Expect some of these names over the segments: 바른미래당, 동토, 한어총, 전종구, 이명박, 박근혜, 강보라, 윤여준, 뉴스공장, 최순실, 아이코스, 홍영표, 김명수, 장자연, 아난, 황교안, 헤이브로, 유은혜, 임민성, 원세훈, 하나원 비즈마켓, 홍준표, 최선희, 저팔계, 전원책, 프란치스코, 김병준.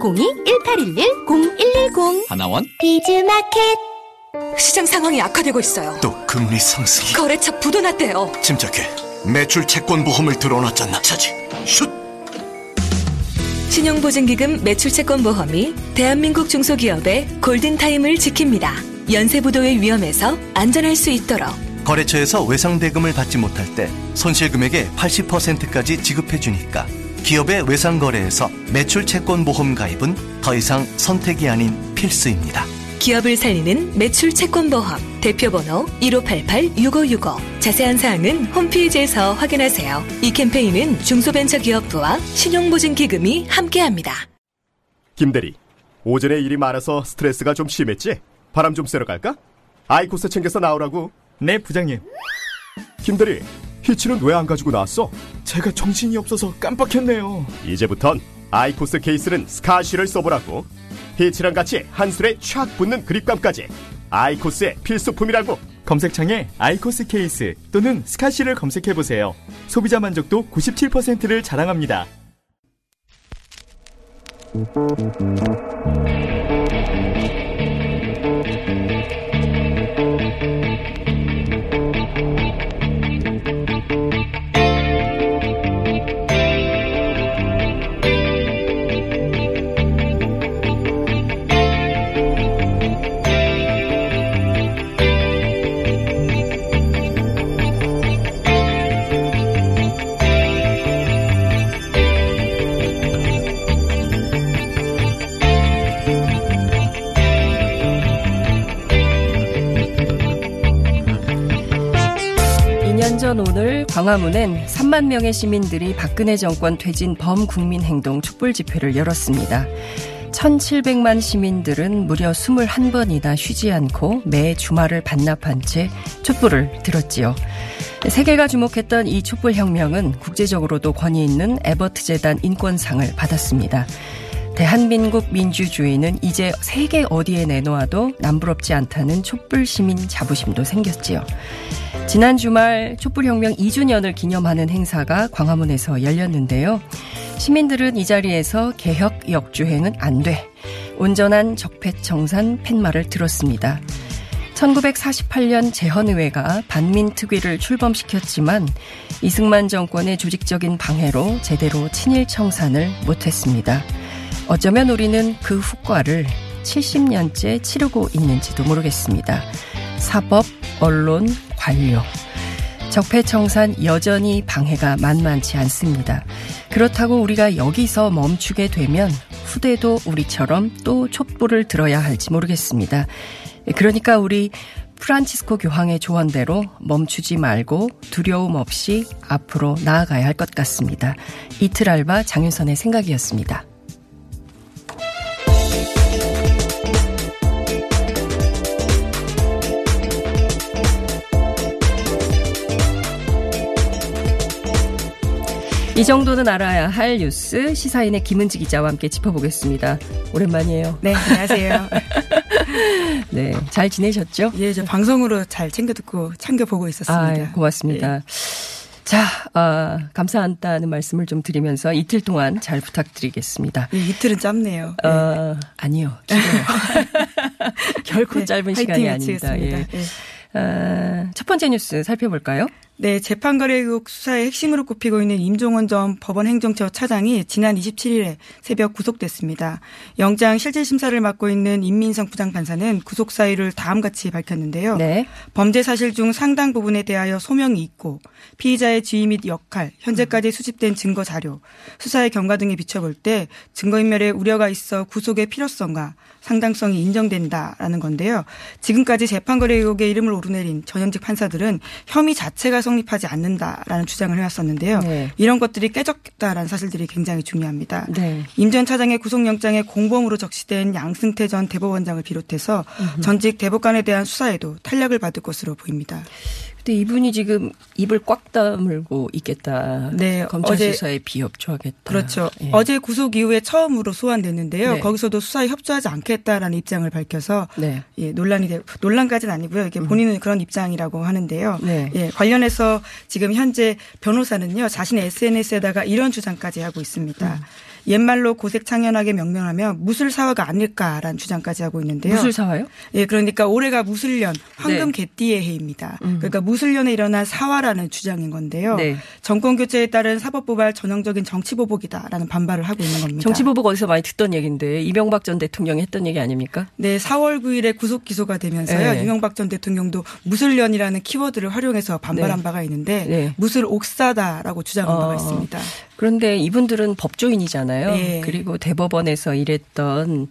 02-1811-0110. 하나원 비즈마켓. 시장 상황이 악화되고 있어요. 또 금리 상승, 거래처 부도났대요. 침착해. 매출 채권 보험을 들어놨잖아. 차지 슛. 신용보증기금 매출 채권 보험이 대한민국 중소기업의 골든타임을 지킵니다. 연쇄부도의 위험에서 안전할 수 있도록 거래처에서 외상대금을 받지 못할 때 손실금액의 80%까지 지급해주니까 기업의 외상거래에서 매출 채권 보험 가입은 더 이상 선택이 아닌 필수입니다. 기업을 살리는 매출 채권 보험, 대표번호 1588-6565. 자세한 사항은 홈페이지에서 확인하세요. 이 캠페인은 중소벤처기업부와 신용보증기금이 함께합니다. 김대리, 오전에 일이 많아서 스트레스가 좀 심했지? 바람 좀 쐬러 갈까? 아이코스 챙겨서 나오라고. 네, 부장님. 김대리, 히치는 왜 안 가지고 나왔어? 제가 정신이 없어서 깜빡했네요. 이제부턴 아이코스 케이스는 스카시를 써보라고. 히치랑 같이 한술에 촥 붙는 그립감까지 아이코스의 필수품이라고. 검색창에 아이코스 케이스 또는 스카시를 검색해보세요. 소비자 만족도 97%를 자랑합니다. 오늘 광화문엔 3만 명의 시민들이 박근혜 정권 퇴진 범국민행동 촛불집회를 열었습니다. 1700만 시민들은 무려 21번이나 쉬지 않고 매 주말을 반납한 채 촛불을 들었지요. 세계가 주목했던 이 촛불혁명은 국제적으로도 권위 있는 에버트재단 인권상을 받았습니다. 대한민국 민주주의는 이제 세계 어디에 내놓아도 남부럽지 않다는 촛불시민 자부심도 생겼지요. 지난 주말 촛불혁명 2주년을 기념하는 행사가 광화문에서 열렸는데요. 시민들은 이 자리에서 개혁 역주행은 안 돼, 온전한 적폐청산 팻말을 들었습니다. 1948년 재헌의회가 반민특위를 출범시켰지만 이승만 정권의 조직적인 방해로 제대로 친일청산을 못했습니다. 어쩌면 우리는 그 후과를 70년째 치르고 있는지도 모르겠습니다. 사법, 언론, 관료. 적폐청산 여전히 방해가 만만치 않습니다. 그렇다고 우리가 여기서 멈추게 되면 후대도 우리처럼 또 촛불을 들어야 할지 모르겠습니다. 그러니까 우리 프란치스코 교황의 조언대로 멈추지 말고 두려움 없이 앞으로 나아가야 할 것 같습니다. 이틀 알바 장윤선의 생각이었습니다. 이 정도는 알아야 할 뉴스, 시사인의 김은지 기자와 함께 짚어보겠습니다. 오랜만이에요. 네, 안녕하세요. 네, 잘 지내셨죠? 예, 저 방송으로 잘 챙겨 듣고 챙겨 보고 있었습니다. 아, 예, 고맙습니다. 예. 자, 감사한다는 말씀을 좀 드리면서 이틀 동안 잘 부탁드리겠습니다. 예, 이틀은 짧네요. 아니요, 길어요. 결코 네, 짧은 시간이 아닙니다. 예. 예. 첫 번째 뉴스 살펴볼까요? 네, 재판거래의혹 수사의 핵심으로 꼽히고 있는 임종원 전 법원행정처 차장이 지난 27일에 새벽 구속됐습니다. 영장 실질심사를 맡고 있는 임민성 부장판사는 구속 사유를 다음같이 밝혔는데요. 네. 범죄 사실 중 상당 부분에 대하여 소명이 있고 피의자의 지위 및 역할, 현재까지 수집된 증거 자료, 수사의 경과 등에 비춰볼 때 증거인멸에 우려가 있어 구속의 필요성과 상당성이 인정된다라는 건데요. 지금까지 재판거래의혹의 이름을 오르내린 전현직 판사들은 혐의 자체가 성립하지 않는다라는 주장을 해왔었는데요. 네. 이런 것들이 깨졌다라는 사실들이 굉장히 중요합니다. 네. 임 전 차장의 구속영장에 공범으로 적시된 양승태 전 대법원장을 비롯해서 전직 대법관에 대한 수사에도 탄력을 받을 것으로 보입니다. 근데 이분이 지금 입을 꽉 다물고 있겠다. 네, 검찰 어제, 수사에 비협조하겠다. 그렇죠. 예. 어제 구속 이후에 처음으로 소환됐는데요. 네. 거기서도 수사에 협조하지 않겠다라는 입장을 밝혀서 네. 예, 논란까지는 아니고요. 이게 본인은 그런 입장이라고 하는데요. 네. 예, 관련해서 지금 현재 변호사는요, 자신의 SNS에다가 이런 주장까지 하고 있습니다. 옛말로 고색창연하게 명명하면 무술사화가 아닐까라는 주장까지 하고 있는데요. 무술사화요? 예, 그러니까 올해가 무술년 황금 네. 개띠의 해입니다. 그러니까 무술년에 일어난 사화라는 주장인 건데요. 네. 정권교체에 따른 사법고발 전형적인 정치보복이다라는 반발을 하고 있는 겁니다. 정치보복 어디서 많이 듣던 얘기인데 이명박 전 대통령이 했던 얘기 아닙니까? 네. 4월 9일에 구속기소가 되면서요. 네. 이명박 전 대통령도 무술년이라는 키워드를 활용해서 반발한 네. 바가 있는데 네. 무술 옥사다라고 주장한 바가 있습니다. 그런데 이분들은 법조인이잖아요. 네. 그리고 대법원에서 일했던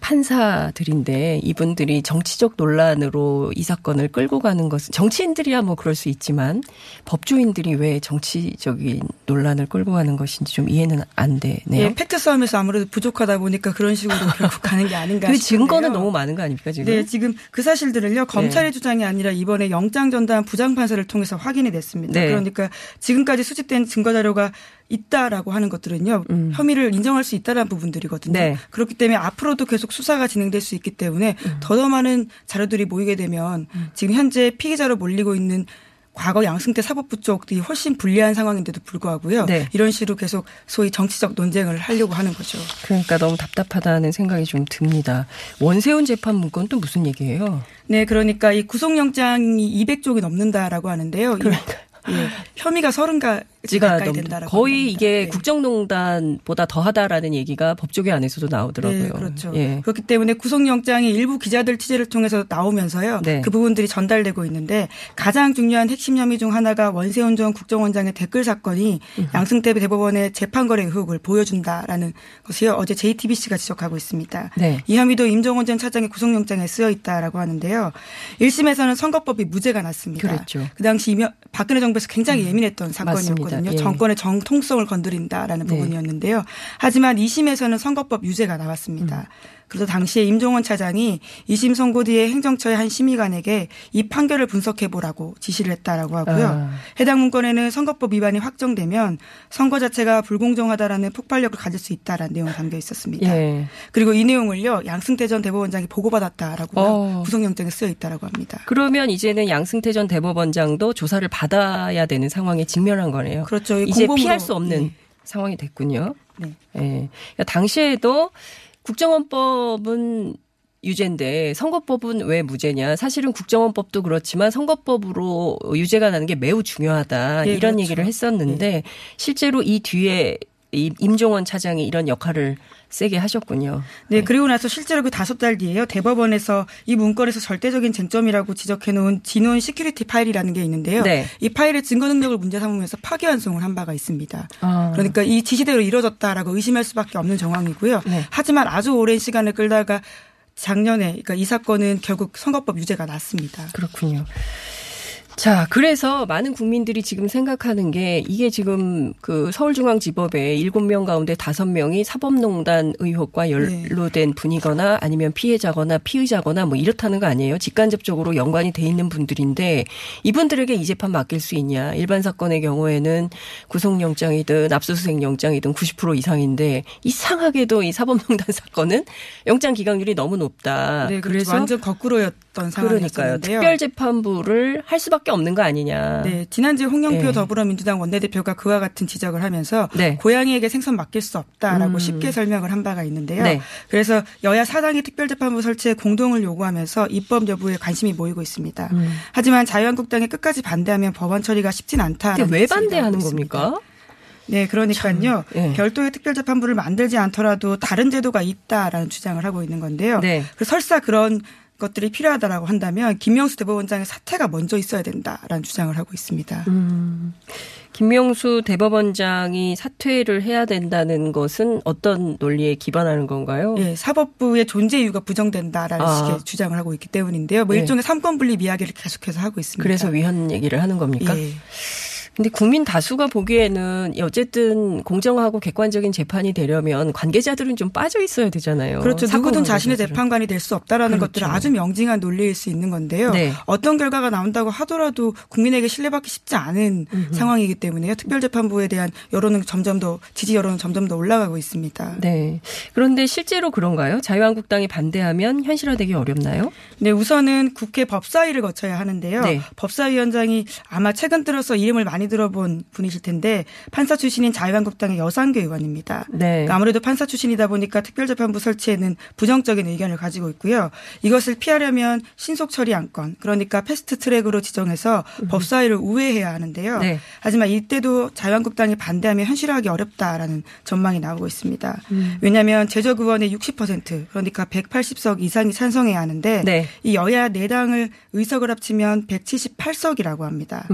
판사들인데 이분들이 정치적 논란으로 이 사건을 끌고 가는 것은 정치인들이야 뭐 그럴 수 있지만 법조인들이 왜 정치적인 논란을 끌고 가는 것인지 좀 이해는 안 되네요. 네, 팩트 싸움에서 아무래도 부족하다 보니까 그런 식으로 결국 가는 게 아닌가 근데 싶은데요. 증거는 너무 많은 거 아닙니까 지금? 네. 지금 그 사실들을요. 검찰의 네. 주장이 아니라 이번에 영장 전담 부장판사를 통해서 확인이 됐습니다. 네. 그러니까 지금까지 수집된 증거자료가 있다라고 하는 것들은요. 혐의를 인정할 수 있다라는 부분들이거든요. 네. 그렇기 때문에 앞으로도 계속 수사가 진행될 수 있기 때문에 더 많은 자료들이 모이게 되면 지금 현재 피의자로 몰리고 있는 과거 양승태 사법부 쪽이 훨씬 불리한 상황인데도 불구하고요. 네. 이런 식으로 계속 소위 정치적 논쟁을 하려고 하는 거죠. 그러니까 너무 답답하다는 생각이 좀 듭니다. 원세훈 재판 문건 또 무슨 얘기예요? 네. 그러니까 이 구속영장이 200쪽이 넘는다라고 하는데요. 그러니까. 예, 혐의가 30가지 가까이 된다라고 거의 합니다. 이게 네. 국정농단보다 더하다라는 얘기가 법조계 안에서도 나오더라고요. 네, 그렇죠. 예. 그렇기 때문에 구속영장이 일부 기자들 취재를 통해서 나오면서요. 네. 그 부분들이 전달되고 있는데 가장 중요한 핵심 혐의 중 하나가 원세훈 전 국정원장의 댓글 사건이 양승태 대법원의 재판거래 의혹을 보여준다라는 것을 어제 JTBC가 지적하고 있습니다. 네. 이 혐의도 임종원 전 차장의 구속영장에 쓰여있다라고 하는데요. 1심에서는 선거법이 무죄가 났습니다. 그렇죠. 그 당시 박근혜 정 그래서 굉장히 예민했던 사건이었거든요. 예. 정권의 정통성을 건드린다라는 네. 부분이었는데요. 하지만 2심에서는 선거법 유죄가 나왔습니다. 그래서 당시에 임종원 차장이 2심 선고 뒤에 행정처의 한 심의관에게 이 판결을 분석해보라고 지시를 했다라고 하고요. 해당 문건에는 선거법 위반이 확정되면 선거 자체가 불공정하다라는 폭발력을 가질 수 있다라는 내용이 담겨 있었습니다. 예. 그리고 이 내용을요. 양승태 전 대법원장이 보고받았다라고 구속영장에 쓰여있다라고 합니다. 그러면 이제는 양승태 전 대법원장도 조사를 받아야 되는 상황에 직면한 거네요. 그렇죠. 이제 피할 수 없는 네. 상황이 됐군요. 네. 예. 그러니까 당시에도 국정원법은 유죄인데 선거법은 왜 무죄냐. 사실은 국정원법도 그렇지만 선거법으로 유죄가 나는 게 매우 중요하다. 네, 이런 그렇죠. 얘기를 했었는데 네. 실제로 이 뒤에 임종원 차장이 이런 역할을 세게 하셨군요. 네. 그리고 나서 실제로 그 5달 뒤에요. 대법원에서 이 문건에서 절대적인 쟁점이라고 지적해놓은 진원 시큐리티 파일이라는 게 있는데요. 네. 이 파일의 증거 능력을 문제 삼으면서 파기환송을 한 바가 있습니다. 그러니까 이 지시대로 이루어졌다라고 의심할 수밖에 없는 정황이고요. 네. 하지만 아주 오랜 시간을 끌다가 작년에 그러니까 이 사건은 결국 선거법 유죄가 났습니다. 그렇군요. 자, 그래서 많은 국민들이 지금 생각하는 게 이게 지금 그 서울중앙지법에 7명 가운데 5명이 사법농단 의혹과 연루된 네. 분이거나 아니면 피해자거나 피의자거나 뭐 이렇다는 거 아니에요. 직간접적으로 연관이 돼 있는 분들인데 이분들에게 이 재판 맡길 수 있냐. 일반 사건의 경우에는 구속영장이든 압수수색영장이든 90% 이상인데 이상하게도 이 사법농단 사건은 영장 기각률이 너무 높다. 네, 그래서 완전 거꾸로였던 상황이었는데요. 특별재판부를 할 수밖에 없는 거 아니냐. 네, 지난주에 홍영표 네. 더불어민주당 원내대표가 그와 같은 지적을 하면서 네. 고양이에게 생선 맡길 수 없다라고 쉽게 설명을 한 바가 있는데요. 네. 그래서 여야 사당이 특별재판부 설치에 공동을 요구하면서 입법 여부에 관심이 모이고 있습니다. 하지만 자유한국당이 끝까지 반대하면 법안 처리가 쉽진 않다라는. 왜 반대하는 겁니까? 네, 그러니까요. 네. 별도의 특별재판부를 만들지 않더라도 다른 제도가 있다라는 주장을 하고 있는 건데요. 네. 설사 그런 것들이 필요하다라고 한다면 김명수 대법원장의 사퇴가 먼저 있어야 된다라는 주장을 하고 있습니다. 김명수 대법원장이 사퇴를 해야 된다는 것은 어떤 논리에 기반하는 건가요? 예, 사법부의 존재 이유가 부정된다라는 식의 주장을 하고 있기 때문인데요. 뭐 예. 일종의 삼권분립 이야기를 계속해서 하고 있습니다. 그래서 위헌 얘기를 하는 겁니까? 예. 근데 국민 다수가 보기에는 어쨌든 공정하고 객관적인 재판이 되려면 관계자들은 좀 빠져 있어야 되잖아요. 그렇죠. 누구든 자신의 재판관이 될 수 없다라는 그렇죠. 것들은 아주 명징한 논리일 수 있는 건데요. 네. 어떤 결과가 나온다고 하더라도 국민에게 신뢰받기 쉽지 않은 상황이기 때문에요. 특별재판부에 대한 여론은 점점 더 지지 여론은 점점 더 올라가고 있습니다. 네. 그런데 실제로 그런가요? 자유한국당이 반대하면 현실화되기 어렵나요? 네. 우선은 국회 법사위를 거쳐야 하는데요. 네. 법사위원장이 아마 최근 들어서 이름을 많이 들어본 분이실 텐데 판사 출신인 자유한국당의 여상규 의원입니다. 네. 그러니까 아무래도 판사 출신이다 보니까 특별재판부 설치에는 부정적인 의견을 가지고 있고요. 이것을 피하려면 신속처리 안건 그러니까 패스트트랙으로 지정해서 법사위를 우회해야 하는데요. 네. 하지만 이때도 자유한국당이 반대하면 현실화하기 어렵다라는 전망이 나오고 있습니다. 왜냐하면 재적 의원의 60% 그러니까 180석 이상이 찬성해야 하는데 네. 이 여야 4당을 의석을 합치면 178석이라고 합니다.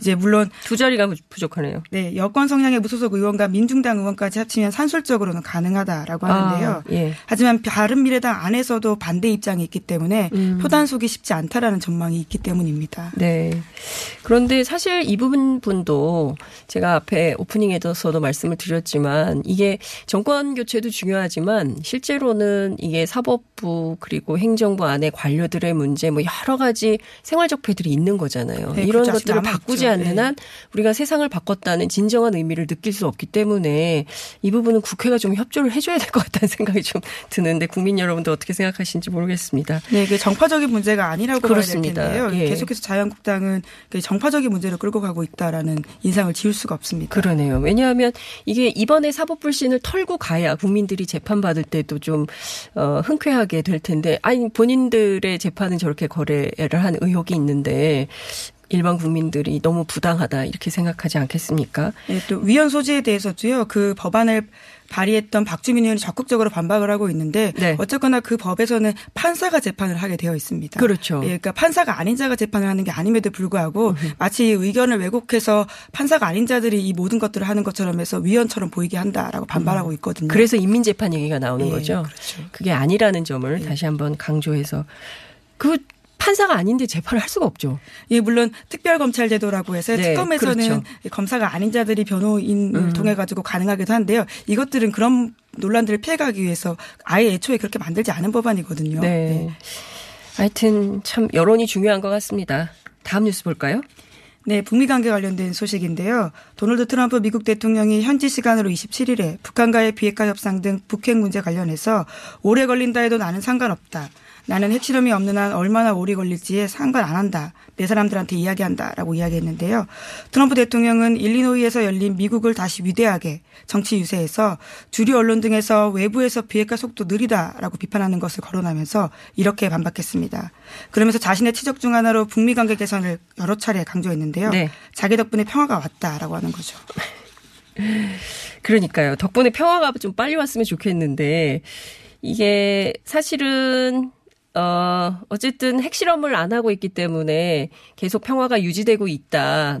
이제 물론 두 자리가 부족하네요. 네, 여권 성향의 무소속 의원과 민중당 의원까지 합치면 산술적으로는 가능하다라고 하는데요. 예. 하지만 바른미래당 안에서도 반대 입장이 있기 때문에 표단속이 쉽지 않다라는 전망이 있기 때문입니다. 네. 그런데 사실 이 부분도 제가 앞에 오프닝에서도 말씀을 드렸지만 이게 정권 교체도 중요하지만 실제로는 이게 사법부 그리고 행정부 안에 관료들의 문제 뭐 여러 가지 생활적 폐들이 있는 거잖아요. 네, 이런 그렇죠. 것들을 바꾸지 않는 한 네. 우리가 세상을 바꿨다는 진정한 의미를 느낄 수 없기 때문에 이 부분은 국회가 좀 협조를 해줘야 될 것 같다는 생각이 좀 드는데 국민 여러분도 어떻게 생각하시는지 모르겠습니다. 네, 이게 정파적인 문제가 아니라고 그렇습니다. 봐야 될 텐데요. 예. 계속해서 자유한국당은 정파적인 문제를 끌고 가고 있다라는 인상을 지울 수가 없습니다. 그러네요. 왜냐하면 이게 이번에 사법불신을 털고 가야 국민들이 재판받을 때도 좀 흔쾌하게 될 텐데 아니 본인들의 재판은 저렇게 거래를 한 의혹이 있는데 일반 국민들이 너무 부당하다 이렇게 생각하지 않겠습니까? 네, 또 위헌 소지에 대해서도요. 그 법안을 발의했던 박주민 의원이 적극적으로 반박을 하고 있는데 네. 어쨌거나 그 법에서는 판사가 재판을 하게 되어 있습니다. 그렇죠. 예, 그러니까 판사가 아닌 자가 재판을 하는 게 아님에도 불구하고 마치 의견을 왜곡해서 판사가 아닌 자들이 이 모든 것들을 하는 것처럼 해서 위헌처럼 보이게 한다라고 반발하고 있거든요. 그래서 인민재판 얘기가 나오는 예, 거죠. 그렇죠. 그게 아니라는 점을 예. 다시 한번 강조해서 그 판사가 아닌데 재판을 할 수가 없죠. 예, 물론 특별검찰 제도라고 해서 네, 특검에서는 그렇죠. 검사가 아닌 자들이 변호인을 통해 가지고 가능하기도 한데요. 이것들은 그런 논란들을 피해가기 위해서 아예 애초에 그렇게 만들지 않은 법안이거든요. 네. 네. 하여튼 참 여론이 중요한 것 같습니다. 다음 뉴스 볼까요? 네, 북미 관계 관련된 소식인데요. 도널드 트럼프 미국 대통령이 현지 시간으로 27일에 북한과의 비핵화 협상 등 북핵 문제 관련해서 오래 걸린다 해도 나는 상관없다. 나는 핵실험이 없는 한 얼마나 오래 걸릴지에 상관 안 한다. 내 사람들한테 이야기한다라고 이야기했는데요. 트럼프 대통령은 일리노이에서 열린 미국을 다시 위대하게 정치 유세에서 주류 언론 등에서 외부에서 비핵화 속도 느리다라고 비판하는 것을 거론하면서 이렇게 반박했습니다. 그러면서 자신의 치적 중 하나로 북미 관계 개선을 여러 차례 강조했는데요. 네. 자기 덕분에 평화가 왔다라고 하는 거죠. 그러니까요. 덕분에 평화가 좀 빨리 왔으면 좋겠는데 이게 사실은 어쨌든 핵실험을 안 하고 있기 때문에 계속 평화가 유지되고 있다.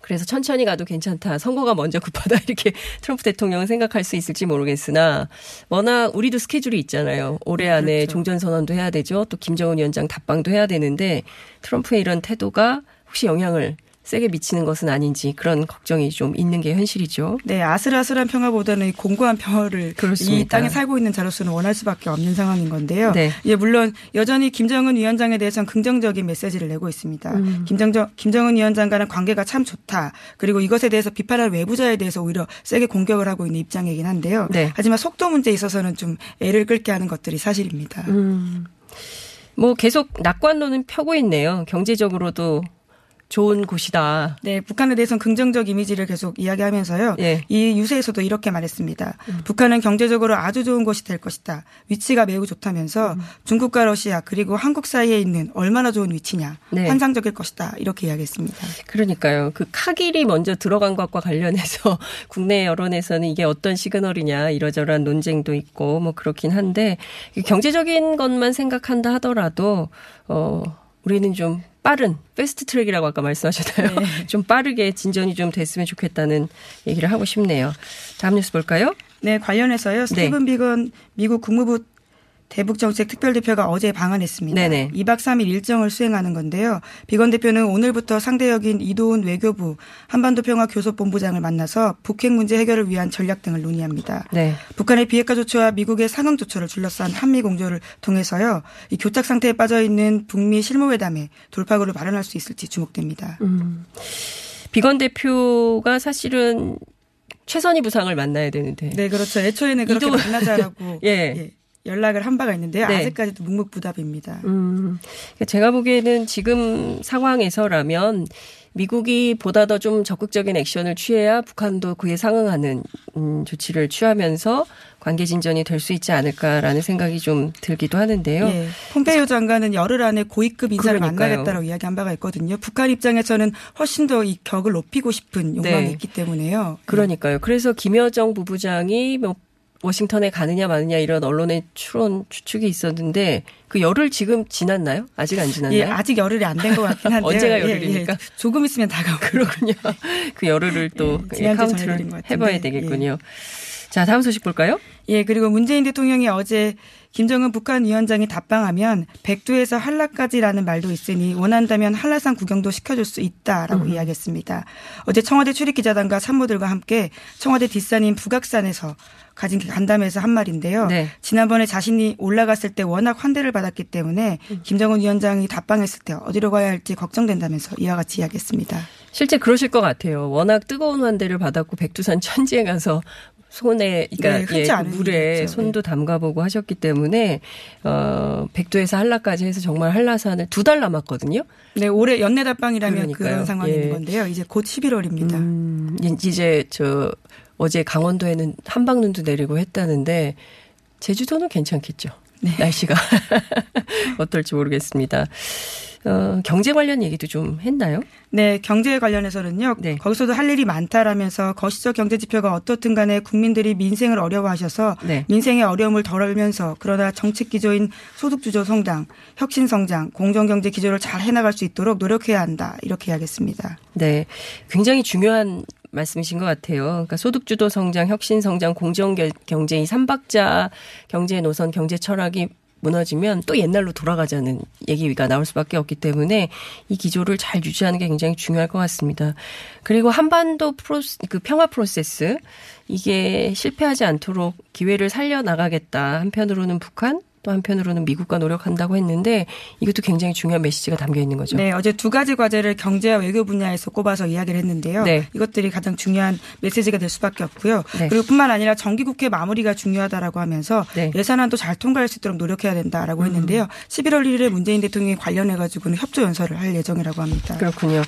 그래서 천천히 가도 괜찮다. 선거가 먼저 급하다. 이렇게 트럼프 대통령은 생각할 수 있을지 모르겠으나 워낙 우리도 스케줄이 있잖아요. 올해 안에 그렇죠. 종전선언도 해야 되죠. 또 김정은 위원장 답방도 해야 되는데 트럼프의 이런 태도가 혹시 영향을 세게 미치는 것은 아닌지 그런 걱정이 좀 있는 게 현실이죠. 네. 아슬아슬한 평화보다는 공고한 평화를 그렇습니다. 이 땅에 살고 있는 자로서는 원할 수밖에 없는 상황인 건데요. 네. 예, 물론 여전히 김정은 위원장에 대해서는 긍정적인 메시지를 내고 있습니다. 김정은 위원장과는 관계가 참 좋다. 그리고 이것에 대해서 비판할 외부자에 대해서 오히려 세게 공격을 하고 있는 입장이긴 한데요. 네. 하지만 속도 문제에 있어서는 좀 애를 끌게 하는 것들이 사실입니다. 뭐 계속 낙관론은 펴고 있네요. 경제적으로도. 좋은 곳이다. 네, 북한에 대해서는 긍정적 이미지를 계속 이야기하면서요. 예. 이 유세에서도 이렇게 말했습니다. 북한은 경제적으로 아주 좋은 곳이 될 것이다. 위치가 매우 좋다면서 중국과 러시아 그리고 한국 사이에 있는 얼마나 좋은 위치냐. 네. 환상적일 것이다. 이렇게 이야기했습니다. 그러니까요. 그 카길이 먼저 들어간 것과 관련해서 국내 여론에서는 이게 어떤 시그널이냐 이러저러한 논쟁도 있고 뭐 그렇긴 한데 경제적인 것만 생각한다 하더라도 우리는 좀 빠른 패스트트랙이라고 아까 말씀하셨나요? 네. 좀 빠르게 진전이 좀 됐으면 좋겠다는 얘기를 하고 싶네요. 다음 뉴스 볼까요? 네. 관련해서요. 스티븐 비건 미국 국무부 대북정책 특별대표가 어제 방한했습니다. 네네. 2박 3일 일정을 수행하는 건데요. 비건 대표는 오늘부터 상대역인 이도훈 외교부 한반도평화교섭본부장을 만나서 북핵 문제 해결을 위한 전략 등을 논의합니다. 네. 북한의 비핵화 조치와 미국의 상응 조처를 둘러싼 한미 공조를 통해서요. 이 교착 상태에 빠져있는 북미 실무회담에 돌파구를 마련할 수 있을지 주목됩니다. 비건 대표가 사실은 최선희 부상을 만나야 되는데. 네. 그렇죠. 애초에는 그렇게 만나자라고. 예. 연락을 한 바가 있는데요. 네. 아직까지도 묵묵부답입니다. 제가 보기에는 지금 상황에서라면 미국이 보다 더 좀 적극적인 액션을 취해야 북한도 그에 상응하는 조치를 취하면서 관계 진전이 될 수 있지 않을까라는 생각이 좀 들기도 하는데요. 네. 폼페이오 장관은 열흘 안에 고위급 인사를 만나겠다라고 이야기한 바가 있거든요. 북한 입장에서는 훨씬 더 이 격을 높이고 싶은 욕망이 있기 때문에요. 그러니까요. 그래서 김여정 부부장이 뭐 워싱턴에 가느냐 마느냐 이런 언론의 추론 추측이 있었는데 그 열흘 지금 지났나요? 아직 안 지났나요? 예, 아직 열흘이 안 된 것 같긴 한데요. 언제가 열흘입니까? 예, 조금 있으면 다가오고. 그렇군요. 그 열흘을 또 카운트를 해봐야 되겠군요. 예. 자, 다음 소식 볼까요? 예, 그리고 문재인 대통령이 어제 김정은 북한 위원장이 답방하면 백두에서 한라까지라는 말도 있으니 원한다면 한라산 구경도 시켜줄 수 있다라고 이야기했습니다. 어제 청와대 출입기자단과 참모들과 함께 청와대 뒷산인 북악산에서 가진 간담회에서 한 말인데요. 네. 지난번에 자신이 올라갔을 때 워낙 환대를 받았기 때문에 김정은 위원장이 답방했을 때 어디로 가야 할지 걱정된다면서 이와 같이 이야기했습니다. 실제 그러실 것 같아요. 워낙 뜨거운 환대를 받았고 백두산 천지에 가서 손에, 그러니까 물에 일이겠죠. 손도 담가보고 하셨기 때문에 백두에서 한라까지 해서 정말 한라산을 두 달 남았거든요. 네, 올해 연내 답방이라면 그런 상황이 있는 건데요. 이제 곧 11월입니다. 이제 어제 강원도에는 한방눈도 내리고 했다는데 제주도는 괜찮겠죠. 네. 날씨가 어떨지 모르겠습니다. 경제 관련 얘기도 좀 했나요? 네. 경제에 관련해서는요. 네. 거기서도 할 일이 많다라면서 거시적 경제 지표가 어떻든 간에 국민들이 민생을 어려워하셔서 네. 민생의 어려움을 덜하면서 그러나 정책 기조인 소득주도 성장, 혁신성장, 공정경제 기조를 잘 해나갈 수 있도록 노력해야 한다. 이렇게 이야기했습니다. 네. 굉장히 중요한 말씀이신 것 같아요. 그러니까 소득주도 성장, 혁신성장, 공정경제 이 3박자 경제 노선, 경제 철학이 무너지면 또 옛날로 돌아가자는 얘기가 나올 수밖에 없기 때문에 이 기조를 잘 유지하는 게 굉장히 중요할 것 같습니다. 그리고 한반도 평화 프로세스 이게 실패하지 않도록 기회를 살려나가겠다. 한편으로는 북한 또 한편으로는 미국과 노력한다고 했는데 이것도 굉장히 중요한 메시지가 담겨 있는 거죠. 네. 어제 두 가지 과제를 경제와 외교 분야에서 꼽아서 이야기를 했는데요. 네. 이것들이 가장 중요한 메시지가 될 수밖에 없고요. 네. 그리고 뿐만 아니라 정기국회 마무리가 중요하다라고 하면서 네. 예산안도 잘 통과할 수 있도록 노력해야 된다라고 했는데요. 11월 1일에 문재인 대통령이 관련해가지고는 협조연설을 할 예정이라고 합니다. 그렇군요.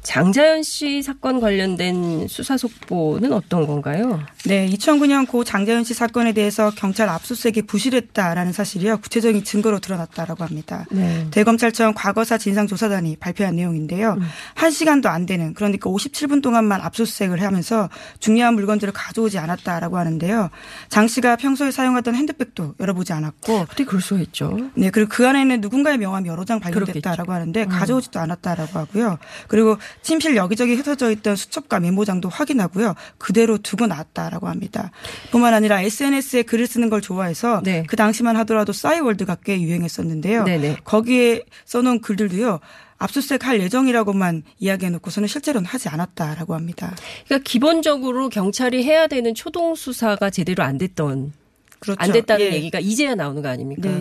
장자연 씨 사건 관련된 수사 속보는 어떤 건가요? 네. 2009년 고 장자연 씨 사건에 대해서 경찰 압수수색이 부실했다라는 사실이요. 구체적인 증거로 드러났다라고 합니다. 네. 대검찰청 과거사 진상조사단이 발표한 내용인데요. 1시간도 안 되는 그러니까 57분 동안만 압수수색을 하면서 중요한 물건들을 가져오지 않았다라고 하는데요. 장 씨가 평소에 사용하던 핸드백도 열어보지 않았고. 어떻게 그럴 수가 있죠. 네. 그리고 그 안에는 누군가의 명함이 여러 장 발견됐다라고 하는데 가져오지도 않았다라고 하고요. 그리고 침실 여기저기 흩어져 있던 수첩과 메모장도 확인하고요. 그대로 두고 나왔다라고 합니다. 뿐만 아니라 SNS에 글을 쓰는 걸 좋아해서 네. 그 당시만 하더라도 싸이월드가 꽤 유행했었는데요. 네네. 거기에 써놓은 글들도요. 압수수색할 예정이라고만 이야기해놓고서는 실제로는 하지 않았다라고 합니다. 그러니까 기본적으로 경찰이 해야 되는 초동 수사가 제대로 안 됐던. 그렇죠. 안 됐다는 얘기가 이제야 나오는 거 아닙니까? 네,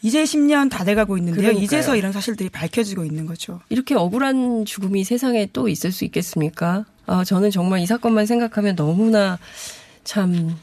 이제 10년 다 돼가고 있는데요. 그러니까요. 이제서 이런 사실들이 밝혀지고 있는 거죠. 이렇게 억울한 죽음이 세상에 또 있을 수 있겠습니까? 아, 저는 정말 이 사건만 생각하면 너무나 참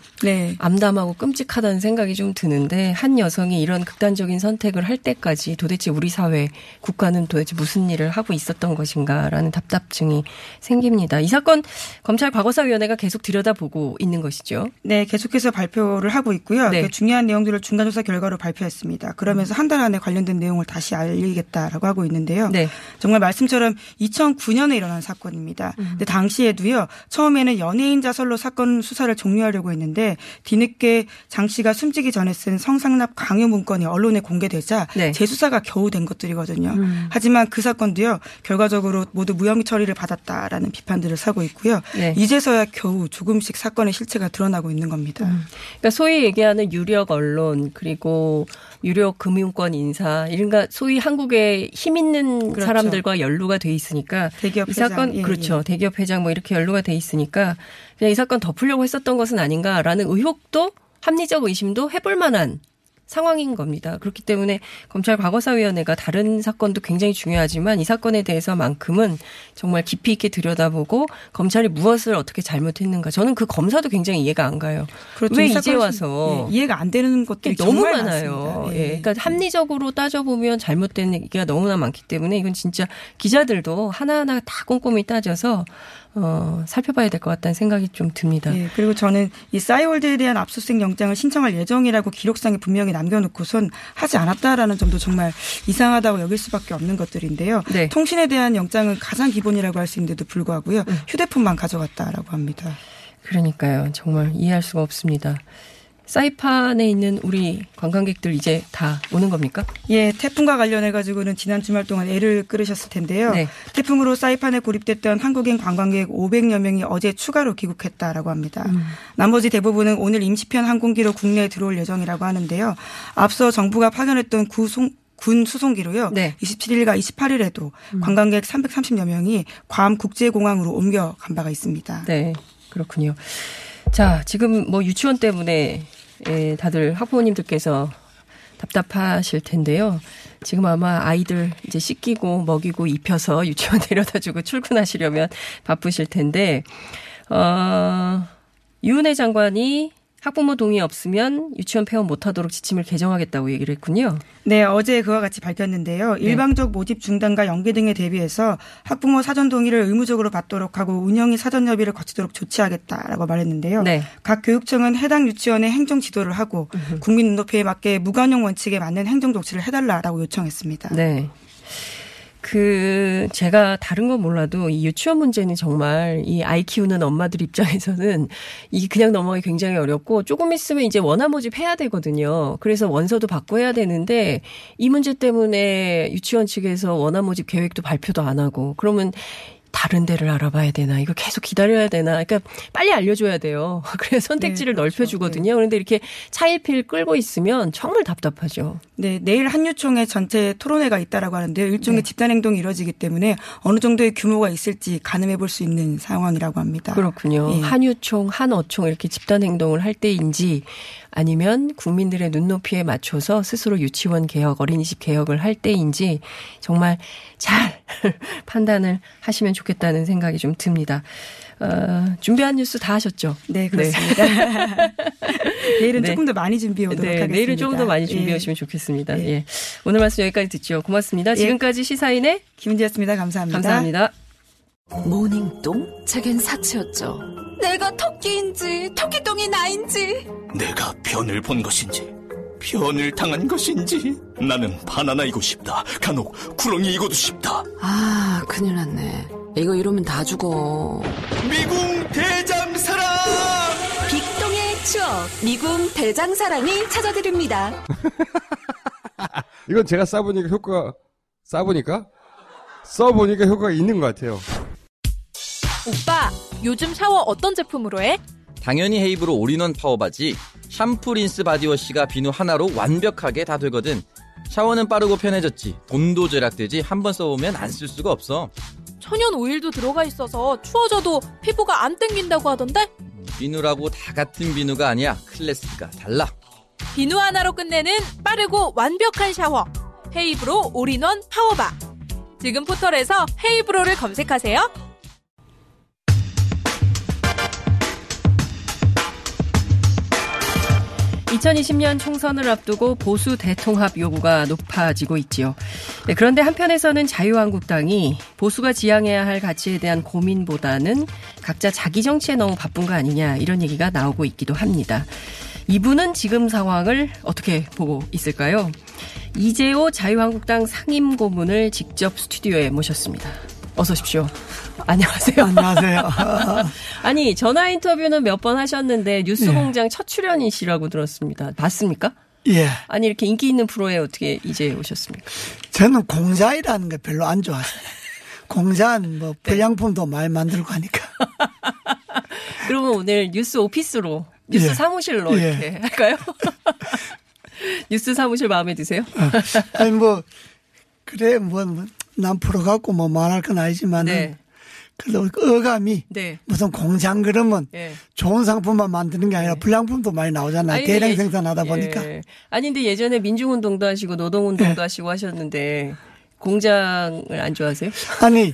암담하고 끔찍하다는 생각이 좀 드는데 한 여성이 이런 극단적인 선택을 할 때까지 도대체 우리 사회, 국가는 도대체 무슨 일을 하고 있었던 것인가라는 답답증이 생깁니다. 이 사건 검찰 과거사위원회가 계속 들여다보고 있는 것이죠. 네. 계속해서 발표를 하고 있고요. 네. 중요한 내용들을 중간조사 결과로 발표했습니다. 그러면서 한 달 안에 관련된 내용을 다시 알리겠다라고 하고 있는데요. 네. 정말 말씀처럼 2009년에 일어난 사건입니다. 근데 당시에도요. 처음에는 연예인 자살로 사건 수사를 종료했습니다. 강요하려고 했는데 뒤늦게 장 씨가 숨지기 전에 쓴 성상납 강요 문건이 언론에 공개되자 네. 재수사가 겨우 된 것들이거든요. 하지만 그 사건도요. 결과적으로 모두 무혐의 처리를 받았다라는 비판들을 사고 있고요. 네. 이제서야 겨우 조금씩 사건의 실체가 드러나고 있는 겁니다. 그러니까 소위 얘기하는 유력 언론 그리고 유력 금융권 인사 이런가 소위 한국에 힘 있는 그렇죠. 사람들과 연루가 돼 있으니까 대기업 이 사건 회장. 예, 그렇죠. 예. 대기업 회장 뭐 이렇게 연루가 돼 있으니까 그냥 이 사건 덮으려고 했었던 것은 아닌가라는 의혹도 합리적 의심도 해볼 만한 상황인 겁니다. 그렇기 때문에 검찰 과거사위원회가 다른 사건도 굉장히 중요하지만 이 사건에 대해서만큼은 정말 깊이 있게 들여다보고 검찰이 무엇을 어떻게 잘못했는가. 저는 그 검사도 굉장히 이해가 안 가요. 그렇죠. 왜 이제 와서. 예, 이해가 안 되는 것들이 너무 정말 많아요. 예. 그러니까 합리적으로 따져보면 잘못된 얘기가 너무나 많기 때문에 이건 진짜 기자들도 하나하나 다 꼼꼼히 따져서 살펴봐야 될 것 같다는 생각이 좀 듭니다. 예, 그리고 저는 이 싸이월드에 대한 압수수색 영장을 신청할 예정이라고 기록상에 분명히 남겨놓고선 하지 않았다라는 점도 정말 이상하다고 여길 수밖에 없는 것들인데요. 네. 통신에 대한 영장은 가장 기본이라고 할 수 있는데도 불구하고요. 휴대폰만 가져갔다라고 합니다. 그러니까요. 정말 이해할 수가 없습니다. 사이판에 있는 우리 관광객들 이제 다 오는 겁니까? 예, 태풍과 관련해가지고는 지난 주말 동안 애를 끓으셨을 텐데요. 네. 태풍으로 사이판에 고립됐던 한국인 관광객 500여 명이 어제 추가로 귀국했다라고 합니다. 나머지 대부분은 오늘 임시편 항공기로 국내에 들어올 예정이라고 하는데요. 앞서 정부가 파견했던 군 수송기로요. 네. 27일과 28일에도 관광객 330여 명이 괌 국제공항으로 옮겨간 바가 있습니다. 네, 그렇군요. 자, 지금 뭐 유치원 때문에 다들 학부모님들께서 답답하실 텐데요. 지금 아마 아이들 이제 씻기고 먹이고 입혀서 유치원 데려다주고 출근하시려면 바쁘실 텐데 유은혜 장관이 학부모 동의 없으면 유치원 폐업 못하도록 지침을 개정하겠다고 얘기를 했군요. 네. 어제 그와 같이 밝혔는데요. 일방적 모집 중단과 연계 등에 대비해서 학부모 사전 동의를 의무적으로 받도록 하고 운영이 사전 협의를 거치도록 조치하겠다라고 말했는데요. 네. 각 교육청은 해당 유치원의 행정 지도를 하고 국민 눈높이에 맞게 무관용 원칙에 맞는 행정 조치를 해달라라고 요청했습니다. 네. 제가 다른 건 몰라도 이 유치원 문제는 정말 이 아이 키우는 엄마들 입장에서는 이게 그냥 넘어가기 굉장히 어렵고 조금 있으면 이제 원아 모집해야 되거든요. 그래서 원서도 받고 해야 되는데 이 문제 때문에 유치원 측에서 원아 모집 계획도 발표도 안 하고 그러면 다른 데를 알아봐야 되나 이거 계속 기다려야 되나 그러니까 빨리 알려줘야 돼요. 그래서 선택지를 네, 그렇죠. 넓혀주거든요. 네. 그런데 이렇게 차일피일 끌고 있으면 정말 답답하죠. 네, 내일 한유총의 전체 토론회가 있다라고 하는데요. 일종의 네. 집단행동이 이루어지기 때문에 어느 정도의 규모가 있을지 가늠해 볼 수 있는 상황이라고 합니다. 그렇군요. 예. 한유총, 한어총 이렇게 집단행동을 할 때인지 아니면 국민들의 눈높이에 맞춰서 스스로 유치원 개혁, 어린이집 개혁을 할 때인지 정말 잘 판단을 하시면 좋겠다는 생각이 좀 듭니다. 준비한 뉴스 다 하셨죠? 네, 그렇습니다. 네. 내일은 네. 조금 더 많이 준비해 오도록 하겠습니다. 내일은 조금 더 많이 준비해 오시면 좋겠습니다. 예. 예. 오늘 말씀 여기까지 듣죠. 고맙습니다. 예. 지금까지 시사인의 김은지였습니다. 감사합니다. 감사합니다. 모닝똥? 제겐 사치였죠. 내가 토끼인지 토끼똥이 나인지 내가 변을 본 것인지 변을 당한 것인지 나는 바나나이고 싶다. 간혹 구렁이이고도 싶다. 아, 큰일 났네. 이거 이러면 다 죽어. 미궁 대장사랑 빅동의 추억 미궁 대장사랑이 찾아드립니다. 이건 제가 써보니까 효과가 있는 것 같아요. 오빠, 요즘 샤워 어떤 제품으로 해? 당연히 헤이브로 올인원 파워바지. 샴푸, 린스, 바디워시가 비누 하나로 완벽하게 다 되거든. 샤워는 빠르고 편해졌지. 돈도 절약되지. 한번 써보면 안 쓸 수가 없어. 천연 오일도 들어가 있어서 추워져도 피부가 안 땡긴다고 하던데? 비누라고 다 같은 비누가 아니야. 클래스가 달라. 비누 하나로 끝내는 빠르고 완벽한 샤워. 헤이브로 올인원 파워바. 지금 포털에서 헤이브로를 검색하세요. (2020년) 총선을 앞두고 보수 대통합 요구가 높아지고 있지요. 네, 그런데 한편에서는 자유한국당이 보수가 지향해야 할 가치에 대한 고민보다는 각자 자기 정치에 너무 바쁜 거 아니냐 이런 얘기가 나오고 있기도 합니다. 이분은 지금 상황을 어떻게 보고 있을까요? 이재오 자유한국당 상임고문을 직접 스튜디오에 모셨습니다. 어서 오십시오. 안녕하세요. 안녕하세요. 아니, 전화 인터뷰는 몇 번 하셨는데 뉴스공장 예. 첫 출연이시라고 들었습니다. 맞습니까? 예. 아니, 이렇게 인기 있는 프로에 어떻게 이제 오셨습니까? 저는 공자이라는 게 별로 안 좋아하세요. 공자는 뭐 불량품도 많이 만들고 하니까. 그러면 오늘 뉴스 오피스로, 뉴스 예. 사무실로 예. 이렇게 할까요? 뉴스 사무실 마음에 드세요? 아니, 뭐, 그래, 뭐, 난 프로 갖고 뭐 말할 건 아니지만은. 네. 그래도 어감이 네. 무슨 공장 그러면 네. 좋은 상품만 만드는 게 아니라 불량품도 많이 나오잖아요. 아니, 대량 생산하다 보니까. 예. 아니 근데 예전에 민중운동도 하시고 노동운동도 예. 하시고 하셨는데 공장을 안 좋아하세요? 아니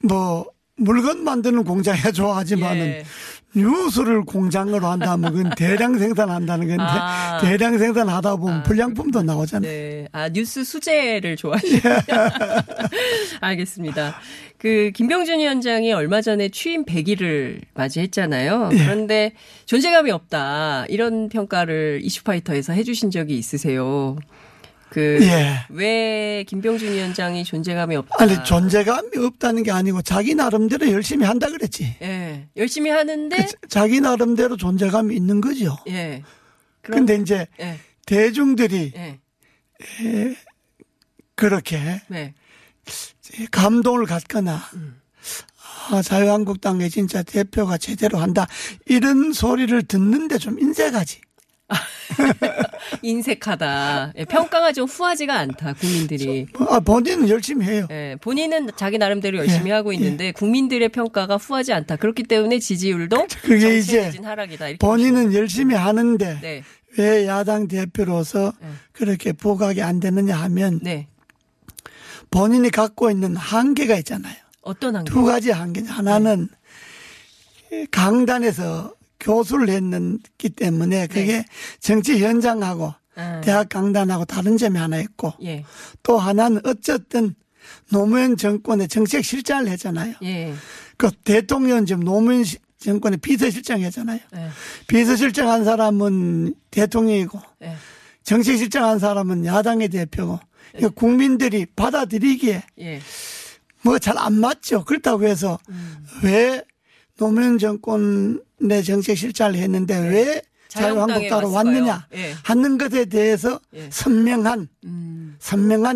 뭐 물건 만드는 공장이야 좋아하지만은 예. 뉴스를 공장으로 한다면 그건 대량 생산한다는 건데 아. 대량 생산하다 보면 아. 불량품도 나오잖아요. 네. 아 뉴스 수제를 좋아하시네요. 예. 알겠습니다. 그 김병준 위원장이 얼마 전에 취임 100일을 맞이했잖아요. 예. 그런데 존재감이 없다 이런 평가를 이슈파이터에서 해주신 적이 있으세요. 그 왜 예. 김병준 위원장이 존재감이 없다. 아니 존재감이 없다는 게 아니고 자기 나름대로 열심히 한다 그랬지. 예, 열심히 하는데 그, 자기 나름대로 존재감이 있는 거죠. 예. 그런데 이제 예. 대중들이 예. 예, 그렇게. 네. 감동을 갖거나 아, 자유한국당의 진짜 대표가 제대로 한다 이런 소리를 듣는데 좀 인색하지. 인색하다. 예, 평가가 좀 후하지가 않다. 국민들이. 아, 본인은 열심히 해요. 예, 본인은 자기 나름대로 열심히 예, 하고 있는데 예. 국민들의 평가가 후하지 않다. 그렇기 때문에 지지율도 그게 이제 하락이다. 이렇게 본인은 보시면. 열심히 하는데 네. 왜 야당 대표로서 네. 그렇게 부각이 안 되느냐 하면 네. 본인이 갖고 있는 한계가 있잖아요. 어떤 한계? 두 가지 한계. 하나는 네. 강단에서 교수를 했기 때문에 그게 네. 정치 현장하고 대학 강단하고 다른 점이 하나 있고 예. 또 하나는 어쨌든 노무현 정권의 정책 실장을 했잖아요. 예. 그 대통령은 지금 노무현 정권의 비서실장 했잖아요. 예. 비서실장 한 사람은 대통령이고 예. 정책 실장 한 사람은 야당의 대표고 그러니까 국민들이 받아들이기에 예. 뭐가 잘 안 맞죠. 그렇다고 해서 왜 노무현 정권의 정책 실장을 했는데 예. 왜 자유한국당으로 왔느냐 예. 하는 것에 대해서 예. 선명한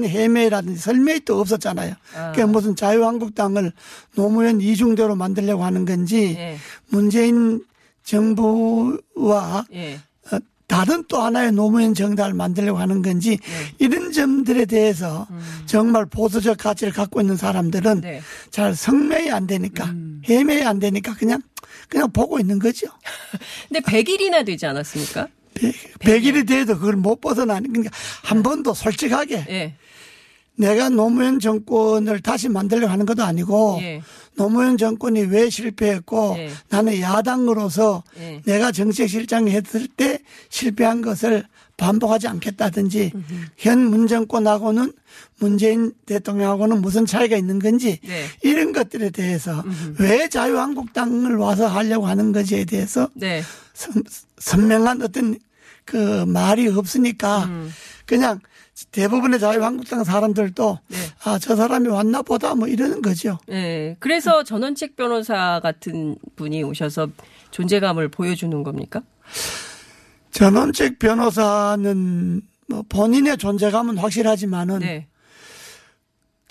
해명이라든지 설명이 또 없었잖아요. 아. 그게 무슨 자유한국당을 노무현 이중대로 만들려고 하는 건지 예. 문재인 정부와 예. 다른 또 하나의 노무현 정당을 만들려고 하는 건지 네. 이런 점들에 대해서 정말 보수적 가치를 갖고 있는 사람들은 네. 잘 성명이 안 되니까 해명이 안 되니까 그냥 보고 있는 거죠. 근데 100일이나 되지 않았습니까? 100일이 돼도 그걸 못 벗어나니 그러니까 한 번도 솔직하게 네. 내가 노무현 정권을 다시 만들려고 하는 것도 아니고 예. 노무현 정권이 왜 실패했고 예. 나는 야당으로서 예. 내가 정책실장 했을 때 실패한 것을 반복하지 않겠다든지 현 문정권하고는 문재인 대통령하고는 무슨 차이가 있는 건지 네. 이런 것들에 대해서 왜 자유한국당을 와서 하려고 하는 건지에 대해서 네. 선명한 어떤 그 말이 없으니까 그냥 대부분의 자유한국당 사람들도 네. 아, 저 사람이 왔나 보다 뭐 이러는 거죠. 네. 그래서 전원책 변호사 같은 분이 오셔서 존재감을 보여주는 겁니까? 전원책 변호사는 뭐 본인의 존재감은 확실하지만은 네.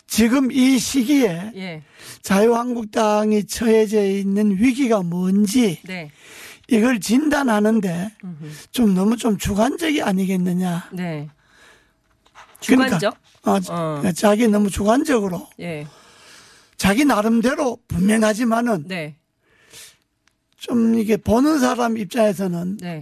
지금 이 시기에 네. 자유한국당이 처해져 있는 위기가 뭔지 네. 이걸 진단하는데 좀 너무 좀 주관적이 아니겠느냐. 네. 주관적? 그러니까, 자기 너무 주관적으로. 예. 자기 나름대로 분명하지만은. 네. 좀 이게 보는 사람 입장에서는. 네.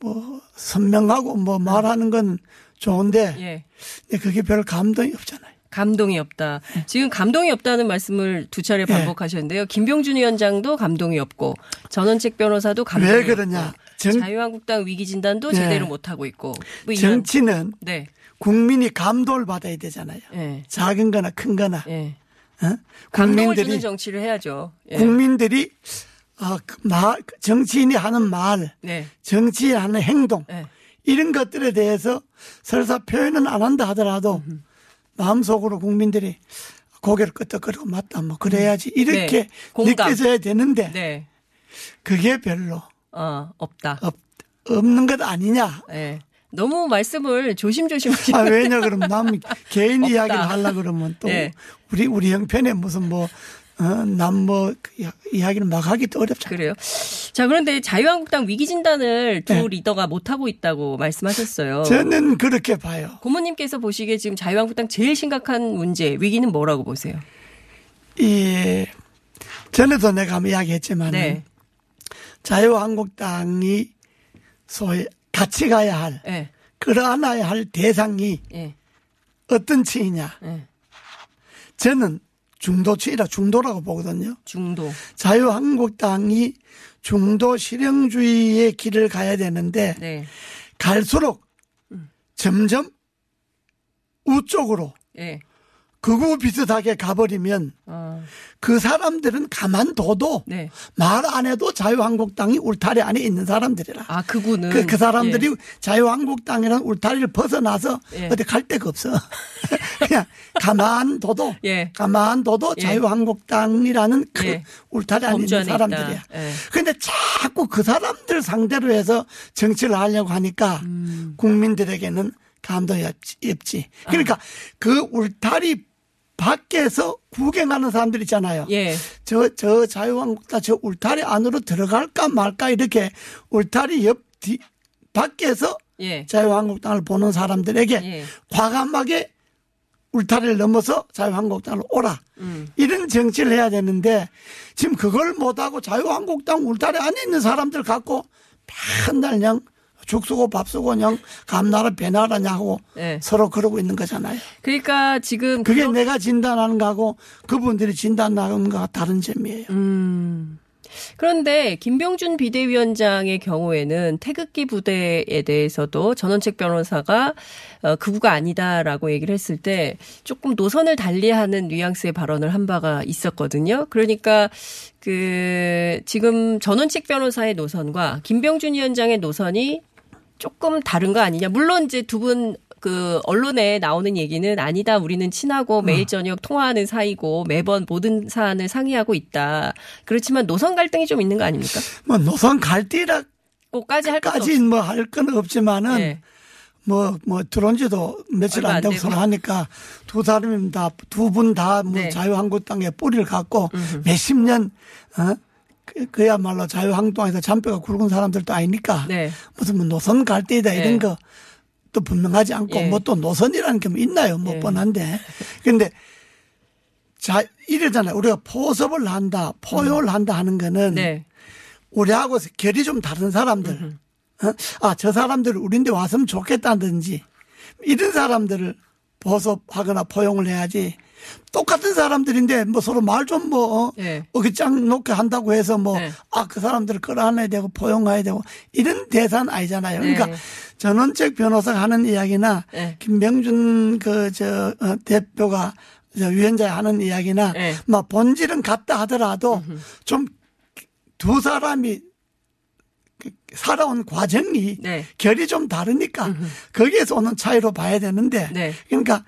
뭐, 선명하고 뭐 말하는 건 좋은데. 예. 그게 별 감동이 없잖아요. 감동이 없다. 지금 감동이 없다는 말씀을 두 차례 반복하셨는데요. 예. 김병준 위원장도 감동이 없고 전원책 변호사도 감동이 없고. 왜 그러냐. 자유한국당 위기진단도 네. 제대로 못하고 있고. 뭐 정치는 네. 국민이 감동을 받아야 되잖아요. 네. 작은 거나 큰 거나. 네. 어? 감동을 주는 정치를 해야죠. 예. 국민들이 정치인이 하는 말, 네. 정치인이 하는 행동 네. 이런 것들에 대해서 설사 표현은 안 한다 하더라도 마음속으로 국민들이 고개를 끄덕거리고 맞다 뭐 그래야지 이렇게 네. 느껴져야 되는데 네. 그게 별로 없는 것 아니냐. 네. 너무 말씀을 조심조심 하시는 거예요. 아, 왜냐 그럼 남 개인 이야기를 하려고 그러면 또 네. 우리 형편에 무슨 뭐 남 뭐 이야기를 막 하기도 어렵잖아요. 그래요. 자, 그런데 자유한국당 위기 진단을 두 네. 리더가 못하고 있다고 말씀하셨어요. 저는 그렇게 봐요. 고모님께서 보시기에 지금 자유한국당 제일 심각한 문제, 위기는 뭐라고 보세요? 예, 전에도 내가 한번 이야기했지만 네. 자유한국당이 소위 같이 가야 할, 네. 끌어안아야 할 대상이 네. 어떤 층이냐. 네. 저는 중도층이라 중도라고 보거든요. 중도. 자유한국당이 중도 실용주의의 길을 가야 되는데 네. 갈수록 점점 우쪽으로 네. 극우 비슷하게 가버리면 그 사람들은 가만둬도 네. 말 안 해도 자유한국당이 울타리 안에 있는 사람들이라. 아, 극우는. 그 사람들이 예. 자유한국당이라는 울타리를 벗어나서 예. 어디 갈 데가 없어. 그냥 가만둬도 예. 가만둬도 자유한국당이라는 그 예. 울타리 안에 있는 사람들이야. 그런데 예. 자꾸 그 사람들 상대로 해서 정치를 하려고 하니까 국민들에게는 감동이 없지. 그러니까 그 울타리 밖에서 구경하는 사람들 있잖아요. 예. 저 자유한국당 저 울타리 안으로 들어갈까 말까 이렇게 울타리 옆 뒤 밖에서 예. 자유한국당을 보는 사람들에게 예. 과감하게 울타리를 넘어서 자유한국당을 오라. 이런 정치를 해야 되는데 지금 그걸 못하고 자유한국당 울타리 안에 있는 사람들 갖고 맨날 그냥 죽 쓰고 밥 쓰고 그냥 감나라 배나라냐 하고 네. 서로 그러고 있는 거잖아요. 그러니까 지금. 그게 내가 진단하는 거하고 그분들이 진단하는 거가 다른 점이에요. 그런데 김병준 비대위원장의 경우에는 태극기 부대에 대해서도 전원책 변호사가 극우가 아니다라고 얘기를 했을 때 조금 노선을 달리하는 뉘앙스의 발언을 한 바가 있었거든요. 그러니까 그 지금 전원책 변호사의 노선과 김병준 위원장의 노선이 조금 다른 거 아니냐. 물론 이제 두 분 그 언론에 나오는 얘기는 아니다. 우리는 친하고 매일 저녁 통화하는 사이고 매번 모든 사안을 상의하고 있다. 그렇지만 노선 갈등이 좀 있는 거 아닙니까? 뭐 노선 갈등이라고까지 할 건 없지만은 네. 뭐 들어온 지도 며칠 안 되고 서로 하니까 두 사람이 다 두 분 다 뭐 네. 자유한국당의 뿌리를 갖고 몇십 년 그야말로 자유한국당에서 잔뼈가 굵은 사람들도 아니니까 네. 무슨 뭐 노선 갈등이다 이런 네. 거. 또 분명하지 않고 예. 뭐 또 노선이라는 게 있나요? 뭐 예. 뻔한데. 그런데 자 이러잖아요. 우리가 포섭을 한다, 포효를 한다 하는 거는 네. 우리하고 결이 좀 다른 사람들, 아, 저 사람들 우리인데 왔으면 좋겠다든지 이런 사람들을 포섭하거나 포용을 해야지. 똑같은 사람들인데 뭐 서로 말 좀 뭐 네. 어깃장 놓게 한다고 해서 뭐 아, 그 사람들을 끌어안아야 되고 포용해야 되고 이런 대사는 아니잖아요. 그러니까 네. 전원책 변호사가 하는 이야기나 네. 김병준 대표가 위원장이 하는 이야기나 네. 막 본질은 같다 하더라도 좀 두 사람이 살아온 과정이 네. 결이 좀 다르니까 거기에서 오는 차이로 봐야 되는데 네. 그러니까.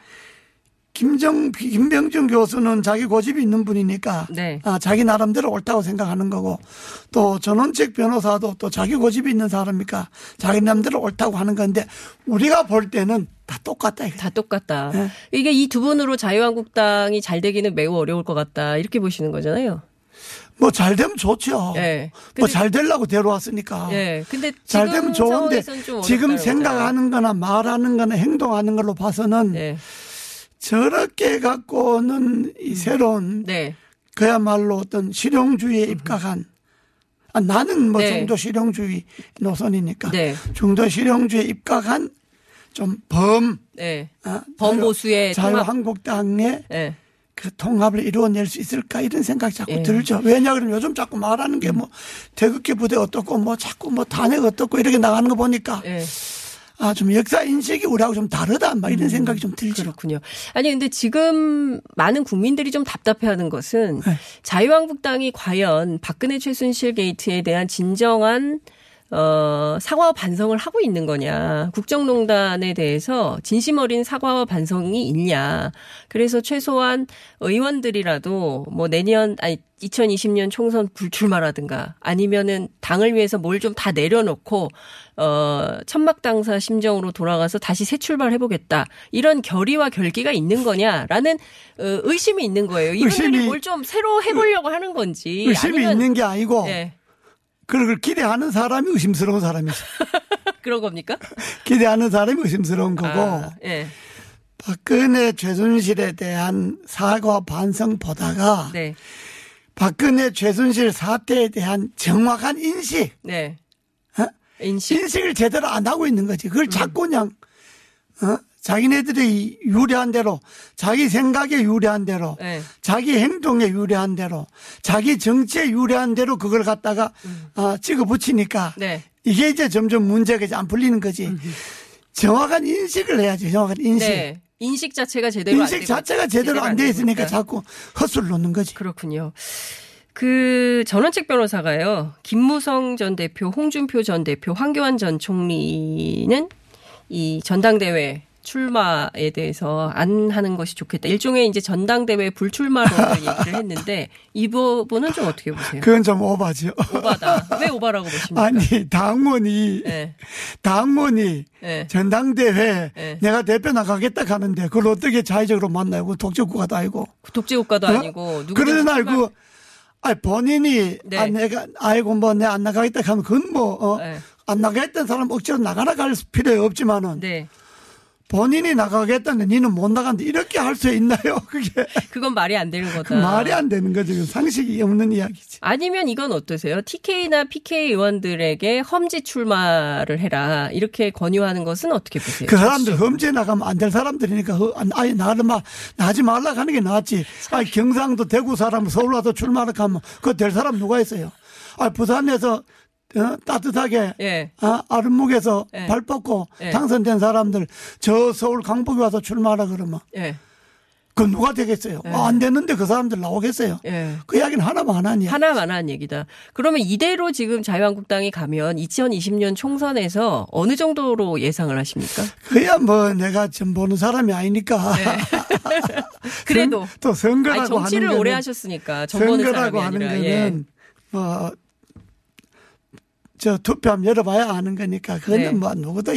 김병준 교수는 자기 고집이 있는 분이니까 네. 아, 자기 나름대로 옳다고 생각하는 거고 또 전원책 변호사도 또 자기 고집이 있는 사람이니까 자기 나름대로 옳다고 하는 건데 우리가 볼 때는 다 똑같다. 이거. 다 똑같다. 네. 이게 이 두 분으로 자유한국당이 잘 되기는 매우 어려울 것 같다. 이렇게 보시는 거잖아요. 뭐 잘 되면 좋죠. 네. 뭐 잘 되려고 데려왔으니까. 네. 근데 잘 되면 좋은데 지금 생각하는 거나 말하는 거나 행동하는 걸로 봐서는 네. 저렇게 갖고는 이 새로운 네. 그야말로 어떤 실용주의에 입각한 아, 나는 뭐 네. 중도 실용주의 노선이니까 네. 중도 실용주의에 입각한 좀 네. 아, 범보수의 자유한국당의 네. 그 통합을 이루어낼 수 있을까 이런 생각이 자꾸 네. 들죠. 왜냐 그러면 요즘 자꾸 말하는 게 뭐 태극기 부대 어떻고 뭐 자꾸 뭐 탄핵 어떻고 이렇게 나가는 거 보니까 네. 아, 좀 역사 인식이 우리하고 좀 다르다, 막 이런 생각이 좀 들죠. 그렇군요. 아니, 근데 지금 많은 국민들이 좀 답답해하는 것은 네. 자유한국당이 과연 박근혜 최순실 게이트에 대한 진정한 사과와 반성을 하고 있는 거냐. 국정농단에 대해서 진심 어린 사과와 반성이 있냐. 그래서 최소한 의원들이라도 뭐 내년, 2020년 총선 불출마라든가 아니면은 당을 위해서 뭘 좀 다 내려놓고, 천막당사 심정으로 돌아가서 다시 새 출발해보겠다. 이런 결의와 결기가 있는 거냐라는 의심이 있는 거예요. 이분들이 뭘 좀 새로 해보려고 하는 건지. 의심이 아니면, 있는 게 아니고. 네. 그걸 기대하는 사람이 의심스러운 사람이죠. 그런 겁니까? 기대하는 사람이 의심스러운 거고. 예. 박근혜 최순실에 대한 사과 반성보다가 네. 박근혜 최순실 사태에 대한 정확한 인식. 네. 어? 인식을 제대로 안 하고 있는 거지. 그걸 자꾸 그냥 자기네들이 유리한 대로, 자기 생각에 유리한 대로, 네. 자기 행동에 유리한 대로, 자기 정치에 유리한 대로 그걸 갖다가 찍어 붙이니까 네. 이게 이제 점점 문제가 이제 안 풀리는 거지. 정확한 인식을 해야지. 정확한 인식. 네. 인식 자체가 제대로 인식 안 되고. 인식 자체가 제대로 안 돼 있으니까 자꾸 헛소리를 놓는 거지. 그렇군요. 그 전원책 변호사가요. 김무성 전 대표, 홍준표 전 대표, 황교안 전 총리는 이 전당대회 출마에 대해서 안 하는 것이 좋겠다. 일종의 이제 전당대회 불출마로 얘기를 했는데 이 부분은 좀 어떻게 보세요? 그건 좀 오바죠. 오바다. 왜 오바라고 보십니까? 아니 당원이 네. 당원이 네. 전당대회 네. 내가 대표 나가겠다 하는데 그걸 어떻게 자의적으로 만나고 독재국가도 아니고. 독재국가도 아니고. 그러나 알고 본인이 네. 내가 아이고 뭐 내 안 나가겠다 하면 그건 뭐 네. 안 나가겠다는 사람 억지로 나가라고 할 필요 없지만은. 네. 본인이 나가겠다는데 니는 못 나간다 이렇게 할 수 있나요? 그게 그건 말이 안 되는 거다. 말이 안 되는 거죠. 상식이 없는 이야기지. 아니면 이건 어떠세요? TK나 PK 의원들에게 험지 출마를 해라 이렇게 권유하는 것은 어떻게 보세요? 그 사람들 험지에 나가면 안 될 사람들이니까 아예 나가지 말라고 하는 게 낫지. 아니, 경상도 대구 사람 서울 와서 출마를 가면 그거 될 사람 누가 있어요? 아니, 부산에서 따뜻하게 예. 아랫목에서 예. 발 뻗고 예. 당선된 사람들 저 서울 강북에 와서 출마하라 그러면 예. 그 누가 되겠어요? 예. 안 됐는데 그 사람들 나오겠어요? 예. 그 이야기는 하나만 한 얘기. 하나만 한 얘기다. 그러면 이대로 지금 자유한국당이 가면 2020년 총선에서 어느 정도로 예상을 하십니까? 그야 뭐 내가 좀 보는 사람이 아니니까. 예. 그래도 또 선거라고 아니, 정치를 하는 오래 하셨으니까 선거라고 하는 거는 예. 뭐. 저 투표함 열어봐야 아는 거니까 그건 네. 뭐 누구도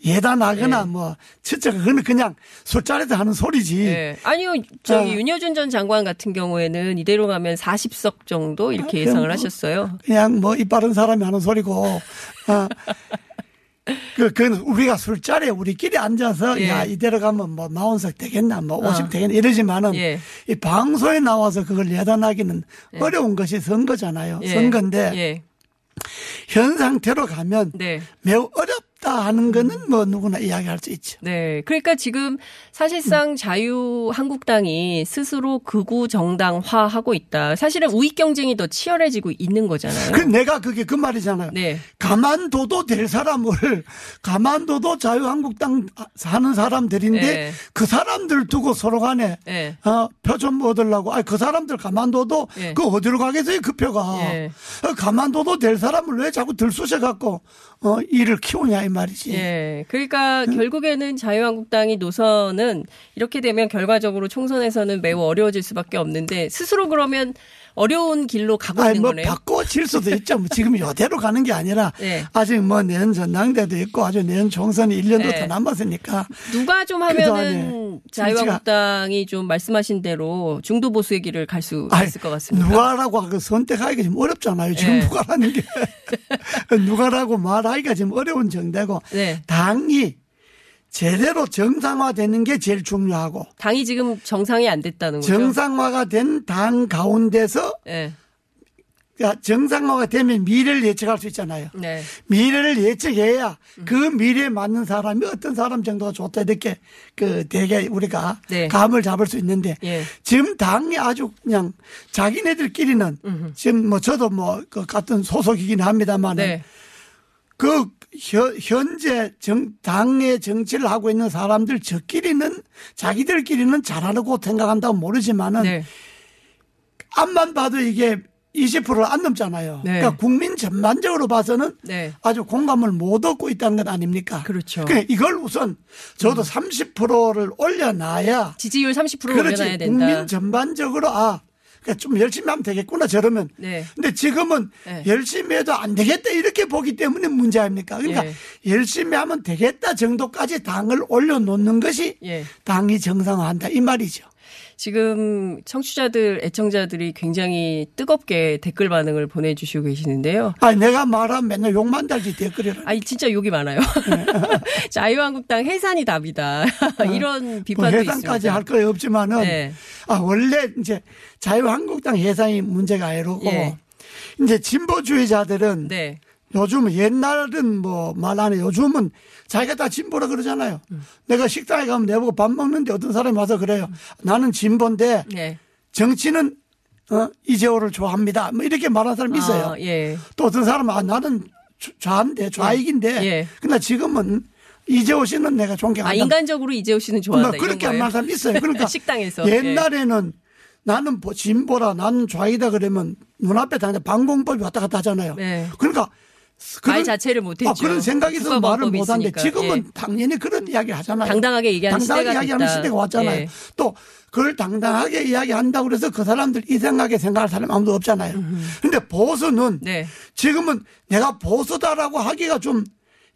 예단하거나 네. 뭐 추측 그건 그냥 술자리에서 하는 소리지. 네. 아니요 저기 윤여준 전 장관 같은 경우에는 이대로 가면 40석 정도 이렇게 예상을 하셨어요. 그냥 뭐 입 바른 사람이 하는 소리고. 그건 우리가 술자리에 우리끼리 앉아서 예. 야 이대로 가면 뭐 40석 되겠나 뭐 50 되겠나 이러지만은 예. 이 방송에 나와서 그걸 예단하기는 예. 어려운 것이 선거잖아요. 예. 선거인데. 예. 현 상태로 가면 네. 매우 어렵다 하는 거는 뭐 누구나 이야기할 수 있죠. 네, 그러니까 지금 사실상 자유한국당이 스스로 극우 정당화하고 있다. 사실은 우익 경쟁이 더 치열해지고 있는 거잖아요. 그 내가 그게 그 말이잖아요. 네. 가만둬도 될 사람을 가만둬도 자유한국당 사는 사람들인데 네. 그 사람들 두고 서로 간에 네. 표 좀 얻으려고. 그 사람들 가만둬도 네. 그 어디로 가겠어요 그 표가. 네. 가만둬도 될 사람을 왜 자꾸 들쑤셔갖고 일을 키우냐 이 말이지. 예, 그러니까 결국에는 자유한국당이 노선은 이렇게 되면 결과적으로 총선에서는 매우 어려워질 수밖에 없는데 스스로 그러면 어려운 길로 가고 있는 거네요. 바꿔질 수도 있죠. 지금 이대로 가는 게 아니라 네. 아직 뭐 내년 전당대도 있고 아주 내년 총선이 1년도 네. 더 남았으니까. 누가 좀 하면은 자유한국당이 좀 말씀하신 대로 중도 보수의 길을 갈 수 있을 것 같습니다. 누가라고 선택하기가 좀 어렵잖아요. 지금 네. 누가라는 게. 누가라고 말하기가 지금 어려운 정대고 네. 당이. 제대로 정상화되는 게 제일 중요하고. 당이 지금 정상이 안 됐다는 거죠? 정상화가 된 당 가운데서 네. 정상화가 되면 미래를 예측할 수 있잖아요. 네. 미래를 예측해야 그 미래에 맞는 사람이 어떤 사람 정도가 좋다 이렇게 그 되게 우리가 네. 감을 잡을 수 있는데 예. 지금 당이 아주 그냥 자기네들끼리는 지금 뭐 저도 뭐 그 같은 소속이긴 합니다만 네. 그 현재 당의 정치를 하고 있는 사람들 저끼리는 자기들끼리는 잘하라고 생각한다고 모르지만은 네. 앞만 봐도 이게 20% 안 넘잖아요. 네. 그러니까 국민 전반적으로 봐서는 네. 아주 공감을 못 얻고 있다는 것 아닙니까? 그렇죠. 그러니까 이걸 우선 저도 30%를 올려놔야 지지율 30%를 올려놔야 된다. 국민 전반적으로 아 그러니까 좀 열심히 하면 되겠구나 저러면. 네. 근데 지금은 네. 열심히 해도 안 되겠다 이렇게 보기 때문에 문제 아닙니까? 그러니까 네. 열심히 하면 되겠다 정도까지 당을 올려놓는 것이 네. 당이 정상화한다 이 말이죠. 지금 청취자들, 애청자들이 굉장히 뜨겁게 댓글 반응을 보내주시고 계시는데요. 아니, 내가 말하면 맨날 욕만 달지 댓글이라. 아니, 진짜 욕이 많아요. 자유한국당 해산이 답이다. 이런 비판도 있습니다. 해산까지 할 거 없지만은, 네. 아, 원래 이제 자유한국당 해산이 문제가 아니고, 예. 이제 진보주의자들은 네. 요즘은 옛날은 뭐 말 안 해. 요즘은 자기가 다 진보라 그러잖아요. 내가 식당에 가면 내보고 밥 먹는데 어떤 사람이 와서 그래요. 나는 진보인데 네. 정치는 이재오를 좋아합니다. 뭐 이렇게 말하는 사람이 있어요. 아, 예. 또 어떤 사람은 아, 나는 좌인데 좌익인데. 예. 그러나 지금은 이재오 씨는 내가 존경한다. 아, 인간적으로 이재오 씨는 좋아한다. 뭐 그렇게 말하는 사람이 있어요. 그러니까 식당에서 옛날에는 예. 나는 진보라 나는 좌익이다 그러면 눈앞에 당장 방공법이 왔다 갔다 하잖아요. 예. 그러니까. 말 자체를 못했죠. 그런 생각에서 말을 못하는데 지금은 예. 당연히 그런 이야기를 하잖아요. 당당하게 얘기하는 시대가 왔잖아요. 예. 또 그걸 당당하게 이야기한다고 그래서 그 사람들 이 생각에 생각할 사람 아무도 없잖아요. 그런데 보수는 네. 지금은 내가 보수다라고 하기가 좀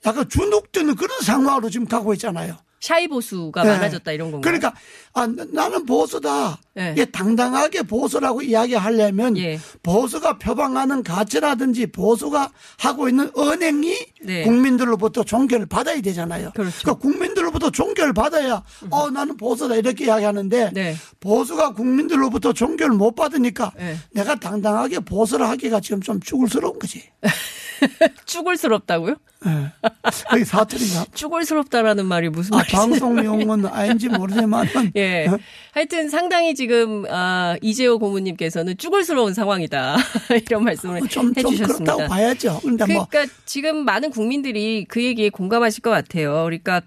약간 주눅드는 그런 상황으로 지금 가고 있잖아요. 샤이 보수가 네. 많아졌다 이런 건가요? 그러니까 아, 나는 보수다. 네. 예, 당당하게 보수라고 이야기하려면 예. 보수가 표방하는 가치라든지 보수가 하고 있는 언행이 네. 국민들로부터 존경을 받아야 되잖아요. 그렇죠. 그러니까 국민들로부터 존경을 받아야 나는 보수다 이렇게 이야기하는데 네. 보수가 국민들로부터 존경을 못 받으니까 네. 내가 당당하게 보수를 하기가 지금 좀 죽을스러운 거지. 죽을스럽다고요? 네. 아니, 사투리가. 죽을스럽다라는 말이 무슨 말이지? 아, 방송용은 아닌지 모르지만. 예. 네. 하여튼 상당히 지금 이재오 고모님께서는 쭈글스러운 상황이다. 이런 말씀을 해주셨습니다. 좀 그렇다고 봐야죠. 근데 그러니까 지금 많은 국민들이 그 얘기에 공감하실 것 같아요. 그러니까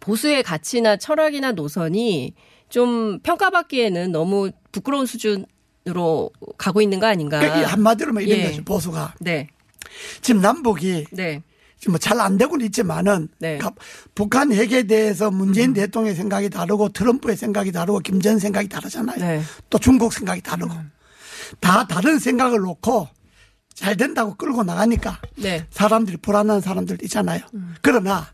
보수의 가치나 철학이나 노선이 좀 평가받기에는 너무 부끄러운 수준으로 가고 있는 거 아닌가. 그러니까 한마디로 뭐 이런 예. 거죠. 보수가. 네. 지금 남북이 네. 지금 뭐 잘 안 되고는 있지만은 네. 그러니까 북한 핵에 대해서 문재인 대통령의 생각이 다르고 트럼프의 생각이 다르고 김정은 생각이 다르잖아요. 네. 또 중국 생각이 다르고 다 다른 생각을 놓고 잘 된다고 끌고 나가니까 네. 사람들이 불안한 사람들 있잖아요. 그러나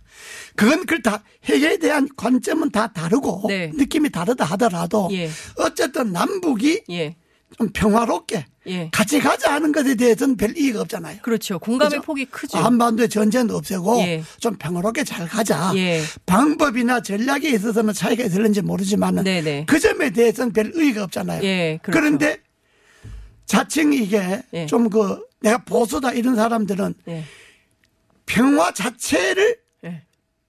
그건 다 핵에 대한 관점은 다 다르고 네. 느낌이 다르다 하더라도 예. 어쨌든 남북이 예. 좀 평화롭게 예. 같이 가자 하는 것에 대해서는 별 이의가 없잖아요. 그렇죠. 공감의 그렇죠? 폭이 크죠. 한반도의 전쟁도 없애고 예. 좀 평화롭게 잘 가자. 예. 방법이나 전략에 있어서는 차이가 있을는지 모르지만 그 점에 대해서는 별 의의가 없잖아요. 예. 그렇죠. 그런데 자칭 이게 예. 좀 내가 보수다 이런 사람들은 예. 평화 자체를 예.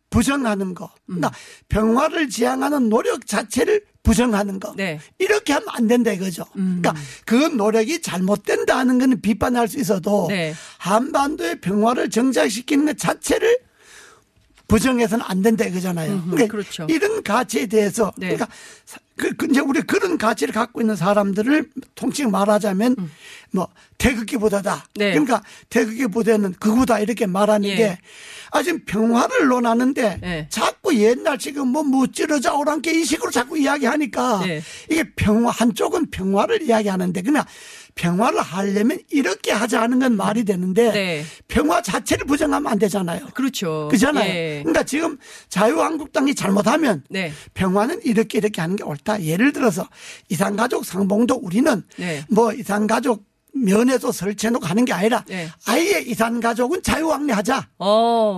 부정하는 거. 그러니까 평화를 지향하는 노력 자체를 부정하는 거. 네. 이렇게 하면 안 된다 이거죠. 그러니까 그 노력이 잘못된다 하는 건 비판할 수 있어도 네. 한반도의 평화를 정착시키는 것 자체를 부정해서는 안 된다 이거잖아요. 그러니까 그렇죠. 이런 가치에 대해서 네. 그러니까 이제 우리 그런 가치를 갖고 있는 사람들을 통칭 말하자면 뭐 태극기 부대다. 네. 그러니까 태극기 부대는 그거다 이렇게 말하는 예. 게 아직 평화를 논하는데 예. 자꾸 옛날 지금 뭐 무찌르자 오랑캐 이 식으로 자꾸 이야기하니까 예. 이게 평화 한쪽은 평화를 이야기하는데 그냥 평화를 하려면 이렇게 하자 하는 건 말이 되는데 네. 평화 자체를 부정하면 안 되잖아요. 그렇죠. 그잖아요. 예. 그러니까 지금 자유한국당이 잘못하면 네. 평화는 이렇게 하는 게 옳다. 예를 들어서 이산가족 상봉도 우리는 네. 뭐 이산가족 면에서 설치해놓고 하는 게 아니라 네. 아예 이산가족은 자유왕래하자.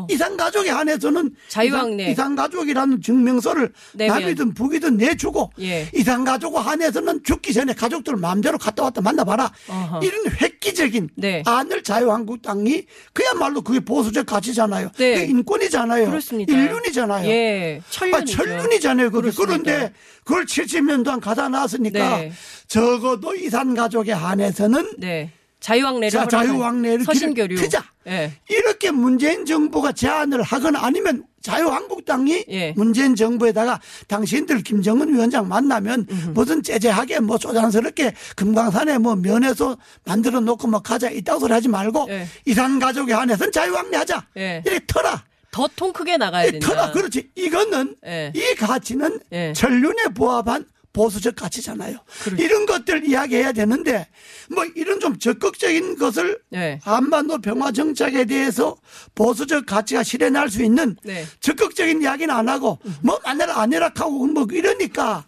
이산가족에 한해서는 자유왕래. 이산가족이라는 증명서를 내면. 남이든 북이든 내주고 예. 이산가족에 한해서는 죽기 전에 가족들 마음대로 갔다 왔다 만나봐라. 어허. 이런 획기적인 네. 안을 자유한국당이 그야말로 그게 보수적 가치잖아요. 네. 그게 인권이잖아요. 그렇습니다. 인륜이잖아요. 예. 천륜이잖아요. 그런데 그걸 70년 동안 가다 놨으니까 네. 적어도 이산가족에 한해서는 네. 자유왕래를 허락하는 서신교류. 예. 이렇게 문재인 정부가 제안을 하거나 아니면 자유한국당이 예. 문재인 정부에다가 당신들 김정은 위원장 만나면 무슨 제재하게 뭐 조장스럽게 금강산에 뭐 면에서 만들어 놓고 뭐 가자 이딴 소리 하지 말고 예. 이산가족에 한해서는 자유왕래하자. 예. 이렇게 터라. 더 통 크게 나가야 된다. 터라. 그렇지. 이거는 예. 이 가치는 예. 전륜에 부합한 보수적 가치잖아요. 그렇죠. 이런 것들 이야기해야 되는데 뭐 이런 좀 적극적인 것을 네. 한반도 평화 정착에 대해서 보수적 가치가 실현할 수 있는 네. 적극적인 이야기는 안 하고 뭐 안해라 안해라 하고 뭐 이러니까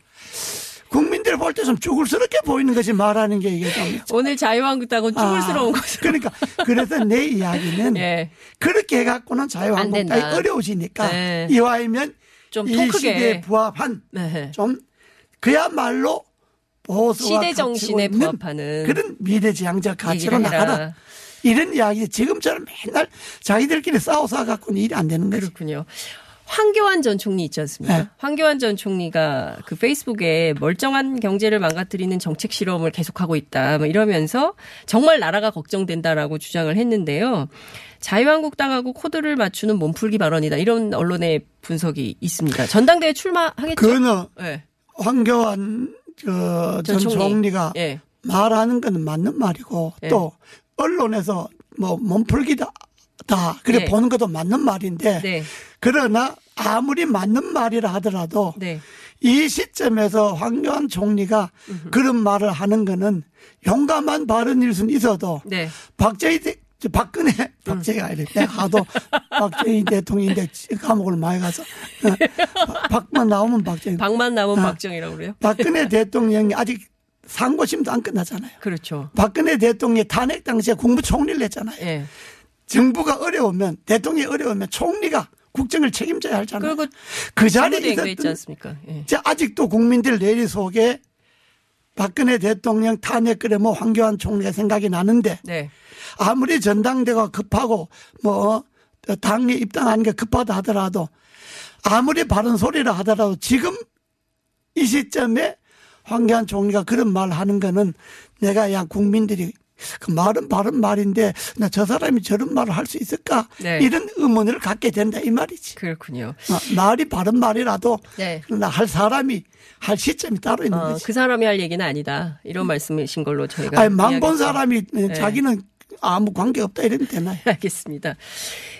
국민들 볼 때 좀 쭈글스럽게 보이는 것이 말하는 게 이게 오늘 자유한국당은 쭈글스러운 것이죠. 그러니까 그래서 내 이야기는 네. 그렇게 해갖고는 자유한국당이 어려우시니까 네. 이와이면 좀 이 시대에 부합한 네. 좀 그야말로 보수와 시대 정신에 부합하는 그런 미래지향적 가치로 나가라. 이런 이야기 지금처럼 맨날 자기들끼리 싸워서 갖고는 일이 안 되는 거죠. 그렇군요. 황교안 전 총리 있지 않습니까? 네. 황교안 전 총리가 그 페이스북에 멀쩡한 경제를 망가뜨리는 정책 실험을 계속하고 있다. 뭐 이러면서 정말 나라가 걱정된다라고 주장을 했는데요. 자유한국당하고 코드를 맞추는 몸풀기 발언이다. 이런 언론의 분석이 있습니다. 전당대회 출마하겠죠? 그거는. 네. 황교안 전 총리가 예. 말하는 건 맞는 말이고 예. 또 언론에서 뭐 몸풀기다 그래 예. 보는 것도 맞는 말인데 네. 그러나 아무리 맞는 말이라 하더라도 네. 이 시점에서 황교안 총리가 그런 말을 하는 거는 용감한 발언일 수는 있어도 네. 박근혜가 이랬대. 하도 박정희 대통령인데 감옥을 많이 가서. 박만 나오면 박정희. 박만 나오면 박정희라고 그래요? 박근혜 대통령이 아직 상고심도 안 끝나잖아요. 그렇죠. 박근혜 대통령이 탄핵 당시에 국무총리를 했잖아요. 예. 정부가 어려우면 대통령이 어려우면 총리가 국정을 책임져야 하잖아요. 그리고 그 자리에 있었지 않습니까? 예. 아직도 국민들 내리 속에 박근혜 대통령 탄핵 그래 뭐 황교안 총리가 생각이 나는데 네. 아무리 전당대회가 급하고 뭐 당에 입당하는 게 급하다 하더라도 아무리 바른 소리라 하더라도 지금 이 시점에 황교안 총리가 그런 말 하는 거는 내가 야 국민들이 그 말은 바른 말인데 나 저 사람이 저런 말을 할 수 있을까 네. 이런 의문을 갖게 된다 이 말이지. 그렇군요. 말이 바른 말이라도 네. 그러나 할 사람이 할 시점이 따로 있는 거지. 그 사람이 할 얘기는 아니다 이런 말씀이신 걸로 저희가. 아니 망본 사람이 네. 자기는 아무 관계없다 이러면 되나요? 알겠습니다.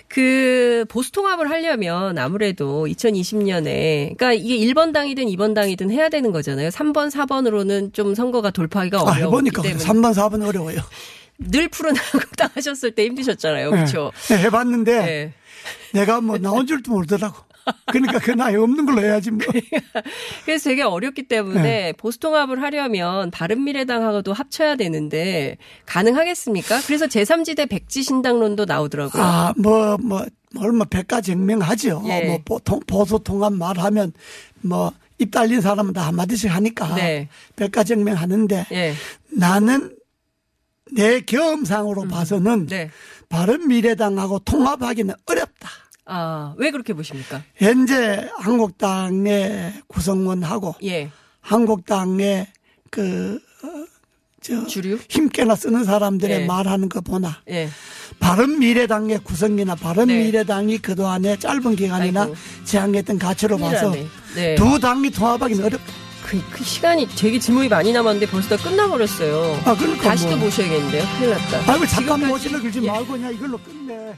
그 보수통합을 하려면 아무래도 2020년에 그러니까 이게 1번 당이든 2번 당이든 해야 되는 거잖아요. 3번 4번으로는 좀 선거가 돌파하기가 어려워요. 해보니까 3번 4번 어려워요. 늘 푸른 한국당 하셨을 때 힘드셨잖아요. 그렇죠? 네. 해봤는데 네. 내가 뭐 나온 줄도 모르더라고. 그러니까 그 나이 없는 걸로 해야지 뭐. 그래서 되게 어렵기 때문에 네. 보수통합을 하려면 바른미래당하고도 합쳐야 되는데 가능하겠습니까? 그래서 제3지대 백지신당론도 나오더라고요. 얼마 백가쟁명하죠. 예. 뭐 보통 보수통합 말하면 뭐 입 달린 사람은 다 한마디씩 하니까 네. 백가쟁명하는데 예. 나는 내 경험상으로 봐서는 네. 바른미래당하고 통합하기는 어렵다. 아, 왜 그렇게 보십니까? 현재 한국당의 구성원하고 예. 한국당의 주류? 힘께나 쓰는 사람들의 예. 말하는 거 보나 예. 바른미래당의 구성이나 바른미래당이 네. 그동안의 짧은 기간이나 아이고. 지향했던 가치로 봐서 네. 두 당이 통합하기는 어렵다. 그 시간이 되게 질문이 많이 남았는데 벌써 다 끝나버렸어요. 그러니까 다시 또 모셔야겠는데요. 큰일 났다. 아이고 잠깐 모시는 그러지 말고 그냥 이걸로 끝내.